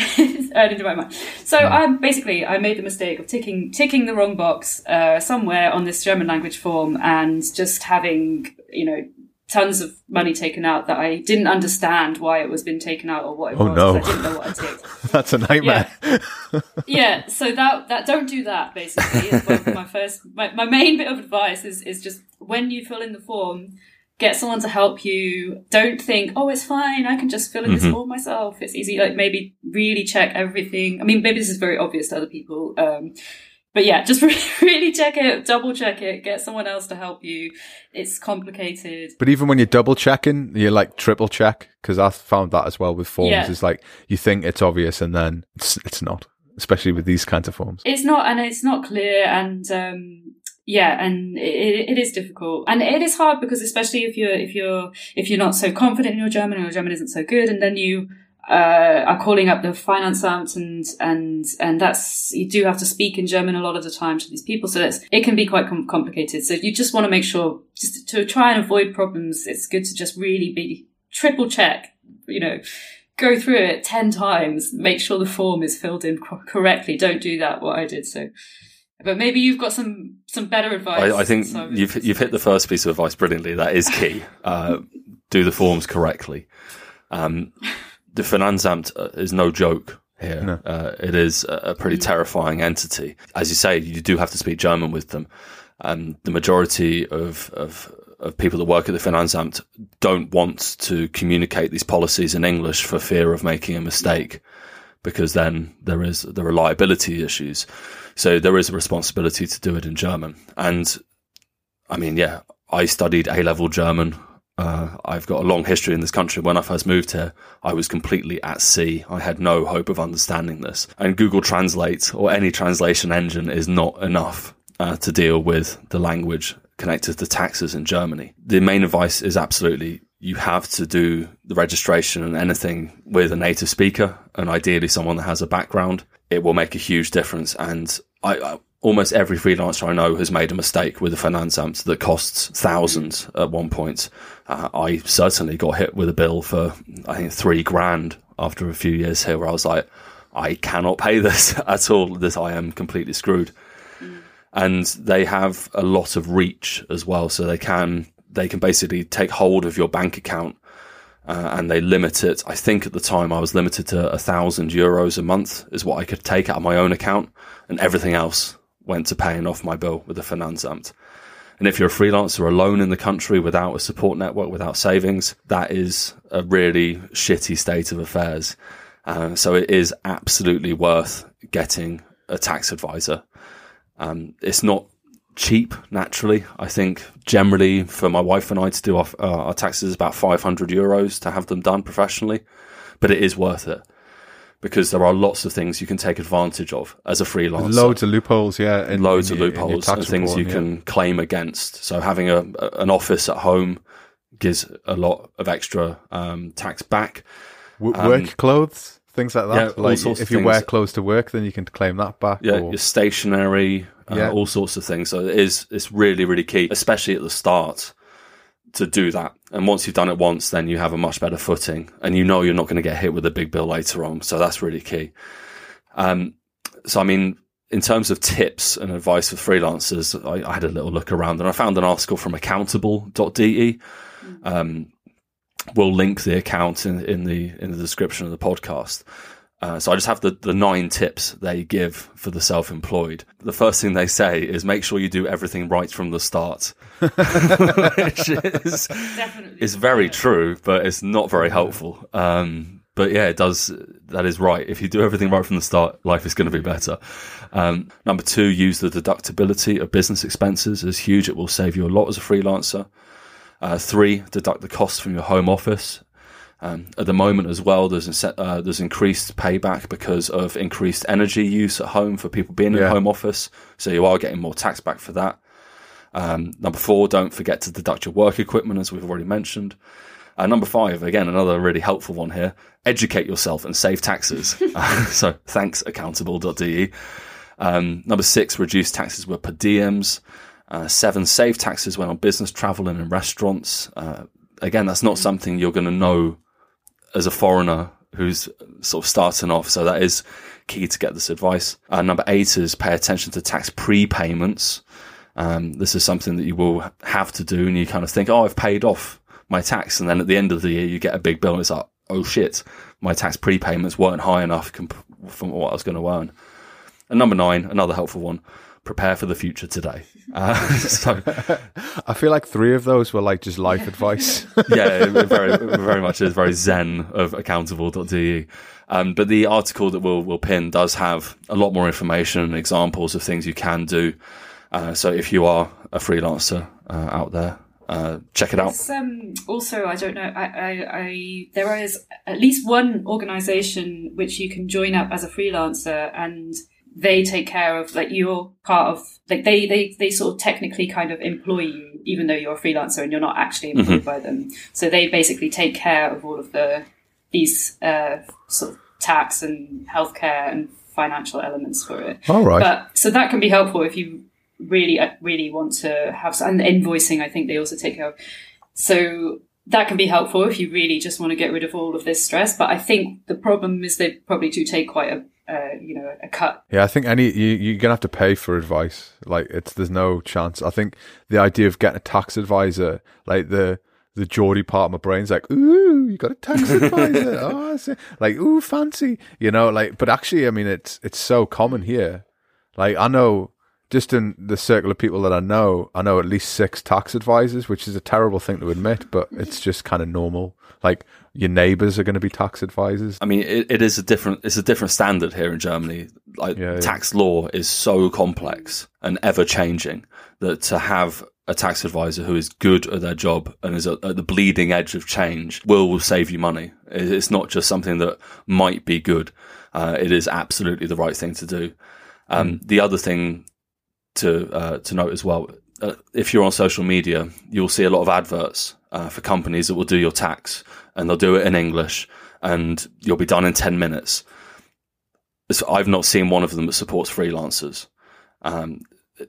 earning the right amount. So I basically, I made the mistake of ticking, ticking the wrong box, uh, somewhere on this German language form and just having, you know, tons of money taken out that I didn't understand why it was being taken out or what it oh, was. No. I didn't know what I ticked. That's a nightmare. Yeah. yeah. So that, that, don't do that basically. Is one of my first, my, my main bit of advice is, is just when you fill in the form, get someone to help you. Don't think, oh, it's fine. I can just fill in mm-hmm. this form myself. It's easy. Like, maybe really check everything. I mean, maybe this is very obvious to other people. Um, But yeah, just really check it, double check it, get someone else to help you. It's complicated. But even when you're double checking, you like triple check, because I've found that as well with forms. Yeah. It's like you think it's obvious and then it's, it's not, especially with these kinds of forms. It's not, and it's not clear. And um, yeah, and it, it is difficult. And it is hard because especially if you're, if you're, if you're not so confident in your German or your German isn't so good, and then you, Uh, are calling up the Finanzamt and, and, and that's, you do have to speak in German a lot of the time to these people. So that's, it can be quite com- complicated. So you just want to make sure, just to try and avoid problems, it's good to just really be triple check, you know, go through it ten times, make sure the form is filled in co- correctly. Don't do that, what I did. So, but maybe you've got some, some better advice. I, I think you've, you've hit the first piece of advice brilliantly. That is key. Uh, do the forms correctly. Um, The Finanzamt is no joke here. No. Uh, it is a pretty terrifying entity. As you say, you do have to speak German with them. Um, the majority of, of, of people that work at the Finanzamt don't want to communicate these policies in English for fear of making a mistake, because then there is there are liability issues. So there is a responsibility to do it in German. And I mean, yeah, I studied A-level German. Uh, I've got a long history in this country. When I first moved here, I was completely at sea. I had no hope of understanding this. And Google Translate or any translation engine is not enough uh, to deal with the language connected to taxes in Germany. The main advice is absolutely you have to do the registration and anything with a native speaker and ideally someone that has a background. It will make a huge difference. And I... I Almost every freelancer I know has made a mistake with a Finanzamt that costs thousands at one point. Uh, I certainly got hit with a bill for, I think, three grand after a few years here, where I was like, I cannot pay this at all. This, I am completely screwed. Mm. And they have a lot of reach as well. So they can, they can basically take hold of your bank account uh, and they limit it. I think at the time I was limited to a thousand euros a month is what I could take out of my own account, and everything else went to paying off my bill with the Finanzamt. And if you're a freelancer alone in the country without a support network, without savings, that is a really shitty state of affairs. Uh, so it is absolutely worth getting a tax advisor. Um, it's not cheap, naturally. I think generally for my wife and I to do our, uh, our taxes is about five hundred euros to have them done professionally, but it is worth it. because there are lots of things you can take advantage of as a freelancer. Loads of loopholes, yeah. In, Loads in of your, loopholes and things report, you can yeah. claim against. So having a, an office at home gives a lot of extra um, tax back. W- um, work clothes, things like that. Yeah, like if you wear clothes to work, then you can claim that back. Yeah, or... your stationery, uh, yeah. all sorts of things. So it is, it's really, really key, especially at the start, to do that. And once you've done it once, then you have a much better footing, and you know you're not going to get hit with a big bill later on. So that's really key. Um, so, I mean, in terms of tips and advice for freelancers, I, I had a little look around, and I found an article from accountable dot d e. Um, we'll link the account in, in the in the description of the podcast. Uh, so I just have the, the nine tips they give for the self-employed. The first thing they say is make sure you do everything right from the start, which is, is very true, but it's not very helpful. Um, but yeah, it does. That is right. If you do everything right from the start, life is going to be better. Um, number two, use the deductibility of business expenses. It's huge. It will save you a lot as a freelancer. Uh, three, deduct the costs from your home office. Um, at the moment as well, there's uh, there's increased payback because of increased energy use at home for people being yeah. in home office. So you are getting more tax back for that. Um, number four, don't forget to deduct your work equipment, as we've already mentioned. Uh, number five, again, another really helpful one here. Educate yourself and save taxes. uh, so thanks, accountable dot d e. Um, number six, reduce taxes with per diems. Uh, seven, save taxes when on business travel and in restaurants. Uh, again, that's not something you're going to know as a foreigner who's sort of starting off. So that is key to get this advice. Uh, number eight is pay attention to tax prepayments. Um, this is something that you will have to do, and you kind of think, oh, I've paid off my tax. And then at the end of the year, you get a big bill and it's like, oh shit, my tax prepayments weren't high enough comp- from what I was going to earn. And number nine, another helpful one, prepare for the future today. Uh, so, I feel like three of those were like just life advice. yeah, it very, it very much is very zen of accountable dot d e. Um, but the article that we'll, we'll pin does have a lot more information and examples of things you can do. Uh, so if you are a freelancer uh, out there, uh, check it out. Um, also, I don't know, I, I, I there is at least one organisation which you can join up as a freelancer, and they take care of, like, you're part of, like, they, they, they sort of technically kind of employ you, even though you're a freelancer and you're not actually employed mm-hmm. by them. So they basically take care of all of the, these, uh, sort of tax and healthcare and financial elements for it. All right. But, so that can be helpful if you really, really want to have, and invoicing, I think they also take care of. So that can be helpful if you really just want to get rid of all of this stress. But I think the problem is they probably do take quite a, Uh, you know, a cut. Yeah, I think any you, you're gonna have to pay for advice. Like, it's there's no chance. I think the idea of getting a tax advisor, like the the Geordie part of my brain's like, ooh, you got a tax advisor, oh, I see. Like, ooh, fancy, you know. Like, but actually, I mean, it's it's so common here. Like, I know just in the circle of people that I know, I know at least six tax advisors, which is a terrible thing to admit, but it's just kind of normal. Like, your neighbours are going to be tax advisors. I mean, it, it is a different. It's a different standard here in Germany. Like, yeah, yeah. Tax law is so complex and ever changing that to have a tax advisor who is good at their job and is at, at the bleeding edge of change will, will save you money. It's not just something that might be good. Uh, it is absolutely the right thing to do. Um, mm. The other thing to uh, to note as well, uh, if you're on social media, you'll see a lot of adverts uh, for companies that will do your tax. And they'll do it in English, and you'll be done in ten minutes. So I've not seen one of them that supports freelancers. Um,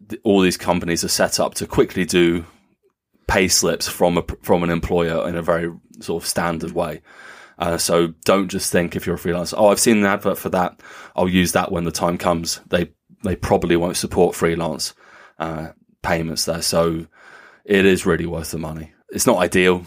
th- all these companies are set up to quickly do pay slips from a, from an employer in a very sort of standard way. Uh, so don't just think if you're a freelancer, oh, I've seen an advert for that, I'll use that when the time comes. They they probably won't support freelance uh, payments there. So it is really worth the money. It's not ideal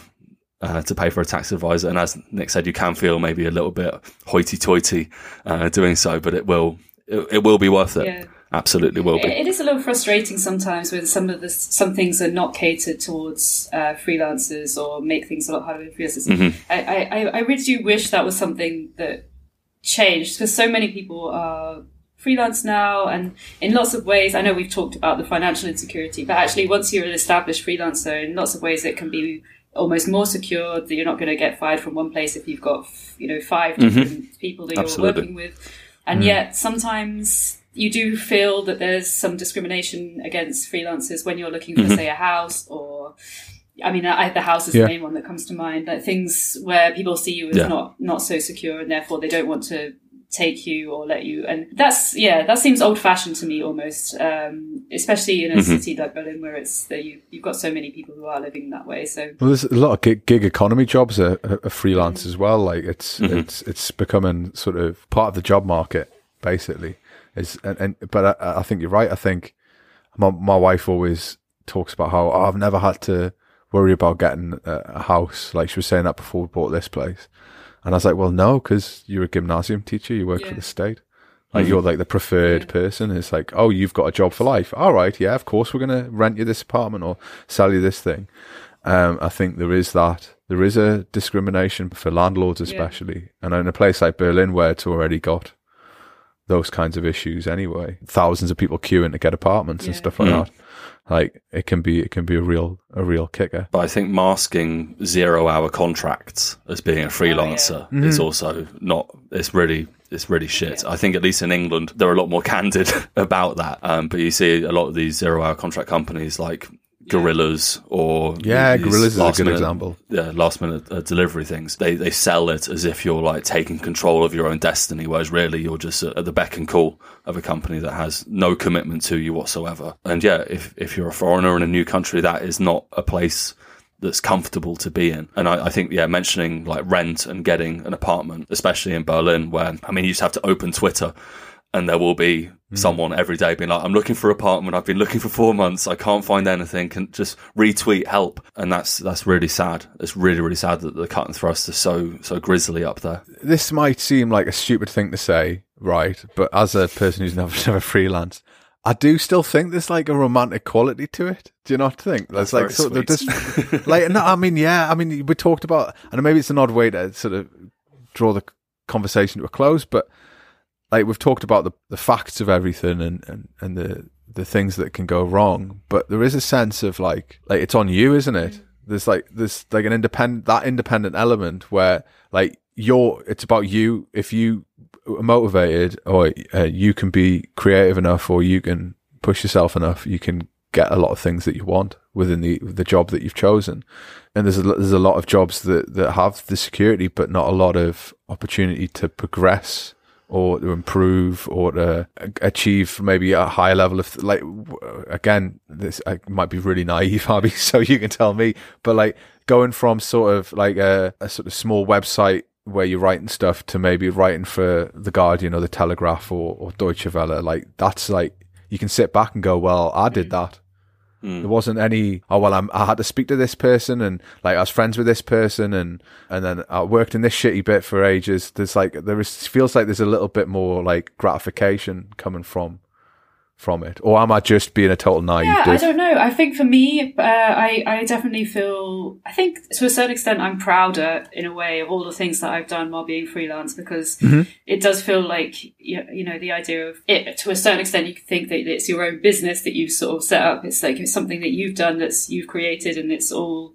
Uh, to pay for a tax advisor, and as Nick said, you can feel maybe a little bit hoity-toity uh, doing so, but it will it, it will be worth it. Yeah. Absolutely will be. It, it is a little frustrating sometimes when some of the some things are not catered towards uh, freelancers or make things a lot harder for freelancers. Mm-hmm. I, I I really do wish that was something that changed, because so many people are freelance now, and in lots of ways, I know we've talked about the financial insecurity, but actually once you're an established freelancer, in lots of ways it can be almost more secure that you're not going to get fired from one place if you've got, you know, five different mm-hmm. people that Absolutely. You're working with. And mm. yet sometimes you do feel that there's some discrimination against freelancers when you're looking for, mm-hmm. say, a house or, I mean, I, the house is yeah. the main one that comes to mind, like things where people see you as yeah. not, not so secure and therefore they don't want to take you or let you. And that's, yeah, that seems old fashioned to me almost, um, especially in a mm-hmm. city like Berlin where it's the, you, you've got so many people who are living that way. So well, there's a lot of gig, gig economy jobs are, are freelance mm-hmm. as well. Like it's, mm-hmm. it's, it's becoming sort of part of the job market basically. Is and, and but I, I think you're right. I think my, my wife always talks about how oh, I've never had to worry about getting a, a house. Like she was saying that before we bought this place, and I was like, well, no, because you're a gymnasium teacher, you work yeah. for the state, like mm-hmm. you're like the preferred yeah. person. It's like, oh, you've got a job for life. All right, yeah, of course we're gonna rent you this apartment or sell you this thing. Um, I think there is that there is a discrimination for landlords especially, yeah. and in a place like Berlin where it's already got those kinds of issues anyway. Thousands of people queuing to get apartments yeah. and stuff like mm. that. Like it can be, it can be a real, a real kicker. But I think masking zero hour contracts as being a freelancer oh, yeah. is mm. also not, it's really, it's really shit. Yeah. I think at least in England, they're a lot more candid about that. Um, but you see a lot of these zero hour contract companies like Gorillas or yeah Gorillas is a good minute, example yeah last minute uh, delivery things, they they sell it as if you're like taking control of your own destiny, whereas really you're just at the beck and call of a company that has no commitment to you whatsoever. And yeah, if if you're a foreigner in a new country, that is not a place that's comfortable to be in. And I, I think, yeah, mentioning like rent and getting an apartment, especially in Berlin, where I mean you just have to open Twitter and there will be mm. someone every day being like, I'm looking for an apartment. I've been looking for four months. I can't find anything. Can just retweet help. And that's that's really sad. It's really, really sad that the cut and thrust is so, so grisly up there. This might seem like a stupid thing to say, right? But as a person who's never, never freelanced, I do still think there's like a romantic quality to it. Do you not think? That's, that's like, so they're just, like, no, I mean, yeah, I mean, we talked about, and maybe it's an odd way to sort of draw the conversation to a close, but like we've talked about the, the facts of everything and, and, and the, the things that can go wrong, but there is a sense of like, like it's on you, isn't it? There's like, there's like an independent, that independent element where like you're, it's about you. If you are motivated or uh, you can be creative enough or you can push yourself enough, you can get a lot of things that you want within the, the job that you've chosen. And there's a, there's a lot of jobs that, that have the security, but not a lot of opportunity to progress or to improve or to achieve maybe a higher level of, like, again, this I might be really naive, Abby, so you can tell me, but like going from sort of like a, a sort of small website where you're writing stuff to maybe writing for the Guardian or the Telegraph or, or Deutsche Welle, like that's like, you can sit back and go, well, I did that. Mm. There wasn't any, oh, well, I'm, I had to speak to this person and like I was friends with this person and, and then I worked in this shitty bit for ages. There's like, there is, feels like there's a little bit more like gratification coming from, from it. Or am I just being a total naive? Yeah, diff? I don't know. I think for me, uh, I, I definitely feel, I think to a certain extent, I'm prouder in a way of all the things that I've done while being freelance, because mm-hmm. it does feel like, you know, the idea of it, to a certain extent, you think that it's your own business that you've sort of set up. It's like, it's something that you've done, that's you've created, and it's all,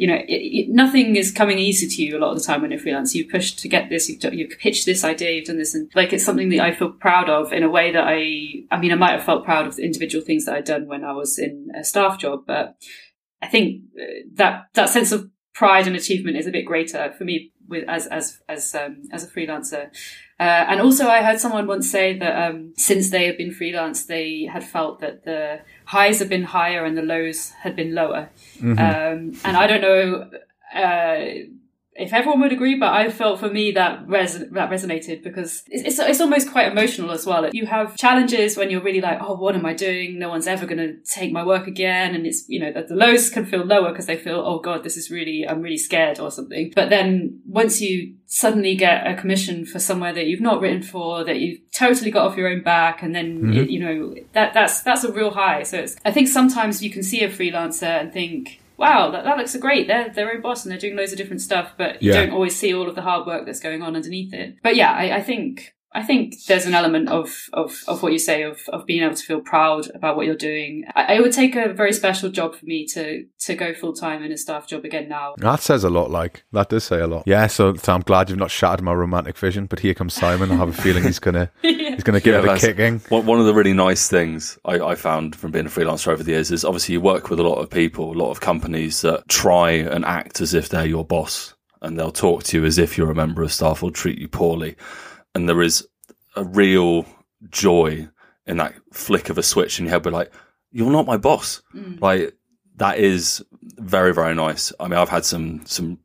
you know, it, it, nothing is coming easy to you a lot of the time when you're freelance. You push to get this, you've, you've pitched this idea, you've done this. And like, it's something that I feel proud of in a way that I, I mean, I might have felt proud of the individual things that I'd done when I was in a staff job. But I think that, that sense of pride and achievement is a bit greater for me with as, as, as, um, as a freelancer. Uh, and also I heard someone once say that, um, since they had been freelance, they had felt that the highs have been higher and the lows had been lower. Mm-hmm. Um, and I don't know uh, if everyone would agree, but I felt for me that res- that resonated, because it's, it's it's almost quite emotional as well. You have challenges when you're really like, oh, what am I doing? No one's ever going to take my work again. And it's, you know, that the lows can feel lower because they feel, oh God, this is really, I'm really scared or something. But then once you suddenly get a commission for somewhere that you've not written for, that you've totally got off your own back, and then mm-hmm. it, you know that that's that's a real high. So it's, I think sometimes you can see a freelancer and think, wow, that, that looks great, they're their own boss and they're doing loads of different stuff, but yeah. you don't always see all of the hard work that's going on underneath it. But yeah, I, I think I think there's an element of, of, of what you say, of, of being able to feel proud about what you're doing. I, it would take a very special job for me to, to go full-time in a staff job again now. That says a lot, like, that does say a lot. Yeah, so, so I'm glad you've not shattered my romantic vision, but here comes Simon. I have a feeling he's going to yeah. he's gonna give yeah, it a kicking. One of the really nice things I, I found from being a freelancer over the years is obviously you work with a lot of people, a lot of companies that try and act as if they're your boss, and they'll talk to you as if you're a member of staff or treat you poorly. And there is a real joy in that flick of a switch in your head. But like, you're not my boss. Mm. Like, that is very, very nice. I mean, I've had some some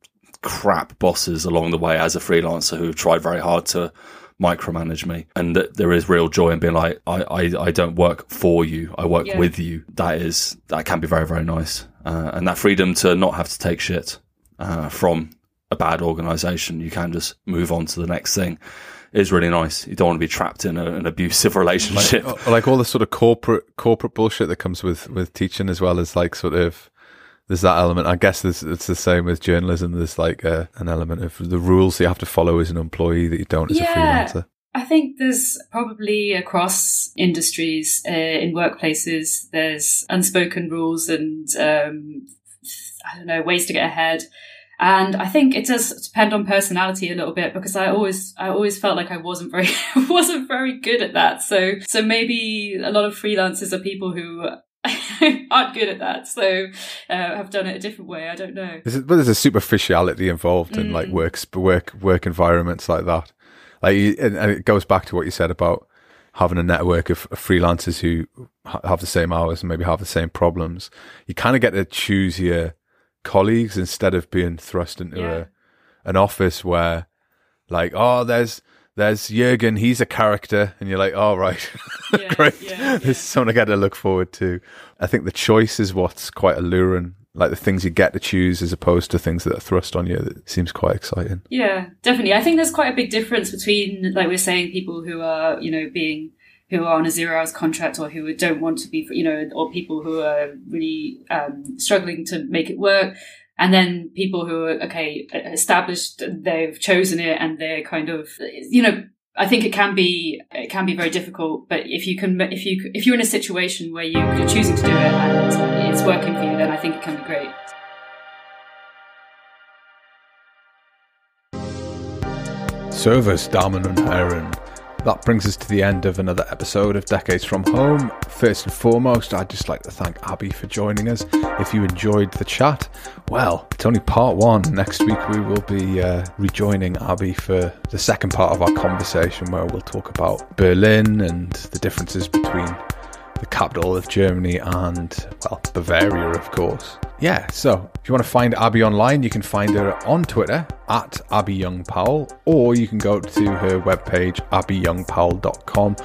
crap bosses along the way as a freelancer who have tried very hard to micromanage me. And th- there is real joy in being like, I, I, I don't work for you. I work yeah. with you. That is, that can be very, very nice. Uh, and that freedom to not have to take shit uh, from a bad organisation. You can just move on to the next thing. Is really nice. You don't want to be trapped in a, an abusive relationship. Like, like all the sort of corporate corporate bullshit that comes with, with teaching as well, as like sort of, there's that element. I guess it's the same with journalism. There's like a, an element of the rules you have to follow as an employee that you don't as yeah, a freelancer. I think there's probably across industries, uh, in workplaces, there's unspoken rules and, um, I don't know, ways to get ahead. And I think it does depend on personality a little bit, because I always, I always felt like I wasn't very, wasn't very good at that. So, so maybe a lot of freelancers are people who aren't good at that. So, uh, have done it a different way. I don't know. But there's a superficiality involved in mm. like work, work, work environments like that. Like, and it goes back to what you said about having a network of freelancers who have the same hours and maybe have the same problems. You kind of get to choose your colleagues instead of being thrust into yeah. a, an office where like, oh, there's there's Jürgen, he's a character, and you're like, oh right, yeah, great, yeah, yeah. This is something I got to look forward to. I think the choice is what's quite alluring, like the things you get to choose as opposed to things that are thrust on you. That seems quite exciting. Yeah, definitely. I think there's quite a big difference between, like we we're saying, people who are, you know, being who are on a zero hours contract, or who don't want to be, you know, or people who are really um, struggling to make it work. And then people who are, okay, established, they've chosen it and they're kind of, you know, I think it can be, it can be very difficult, but if you can, if you, if you're in a situation where you, you're choosing to do it and it's working for you, then I think it can be great. Service, Damen und Herren. That brings us to the end of another episode of Decades From Home. First and foremost, I'd just like to thank Abby for joining us. If you enjoyed the chat, well, it's only part one. Next week we will be uh, rejoining Abby for the second part of our conversation, where we'll talk about Berlin and the differences between the capital of Germany and, well, Bavaria, of course. Yeah, so if you want to find Abby online, you can find her on Twitter at Abby Young-Powell, or you can go to her webpage, abby young powell dot com.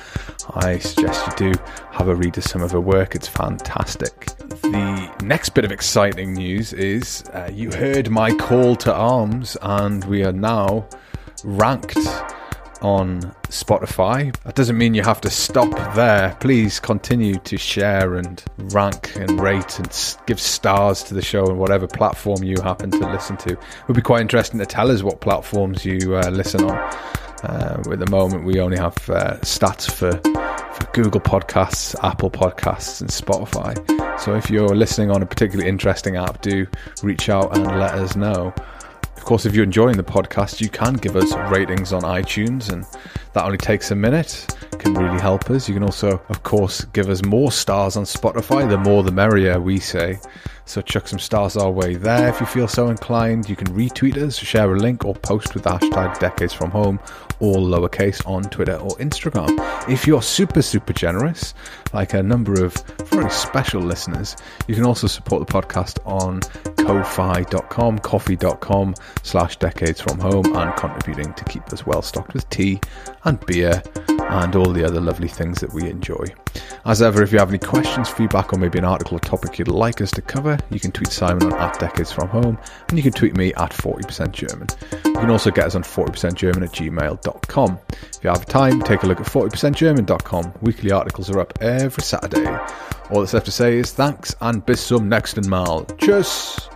I suggest you do have a read of some of her work. It's fantastic. The next bit of exciting news is uh, you heard my call to arms, and we are now ranked on Spotify. That doesn't mean you have to stop there. Please continue to share and rank and rate and give stars to the show on whatever platform you happen to listen to. It would be quite interesting to tell us what platforms you uh, listen on. Uh, at the moment, we only have uh, stats for, for Google Podcasts, Apple Podcasts, and Spotify. So if you're listening on a particularly interesting app, do reach out and let us know. Of course, if you're enjoying the podcast, you can give us ratings on iTunes, and that only takes a minute. It can really help us. You can also, of course, give us more stars on Spotify. The more the merrier, we say. So chuck some stars our way there if you feel so inclined. You can retweet us, share a link, or post with the hashtag Decades From Home, all lowercase, on Twitter or Instagram. If you're super, super generous, like a number of very special listeners, you can also support the podcast on ko fi dot com, ko fi dot com slash Decades From Home, and contributing to keep us well stocked with tea and beer and all the other lovely things that we enjoy. As ever, if you have any questions, feedback, or maybe an article or topic you'd like us to cover, you can tweet Simon on at Decades From Home, and you can tweet me at forty percent German. You can also get us on forty percent German at gmail dot com. If you have time, take a look at forty percent German dot com. Weekly articles are up every Saturday. All that's left to say is thanks and bis zum nächsten Mal. Tschüss!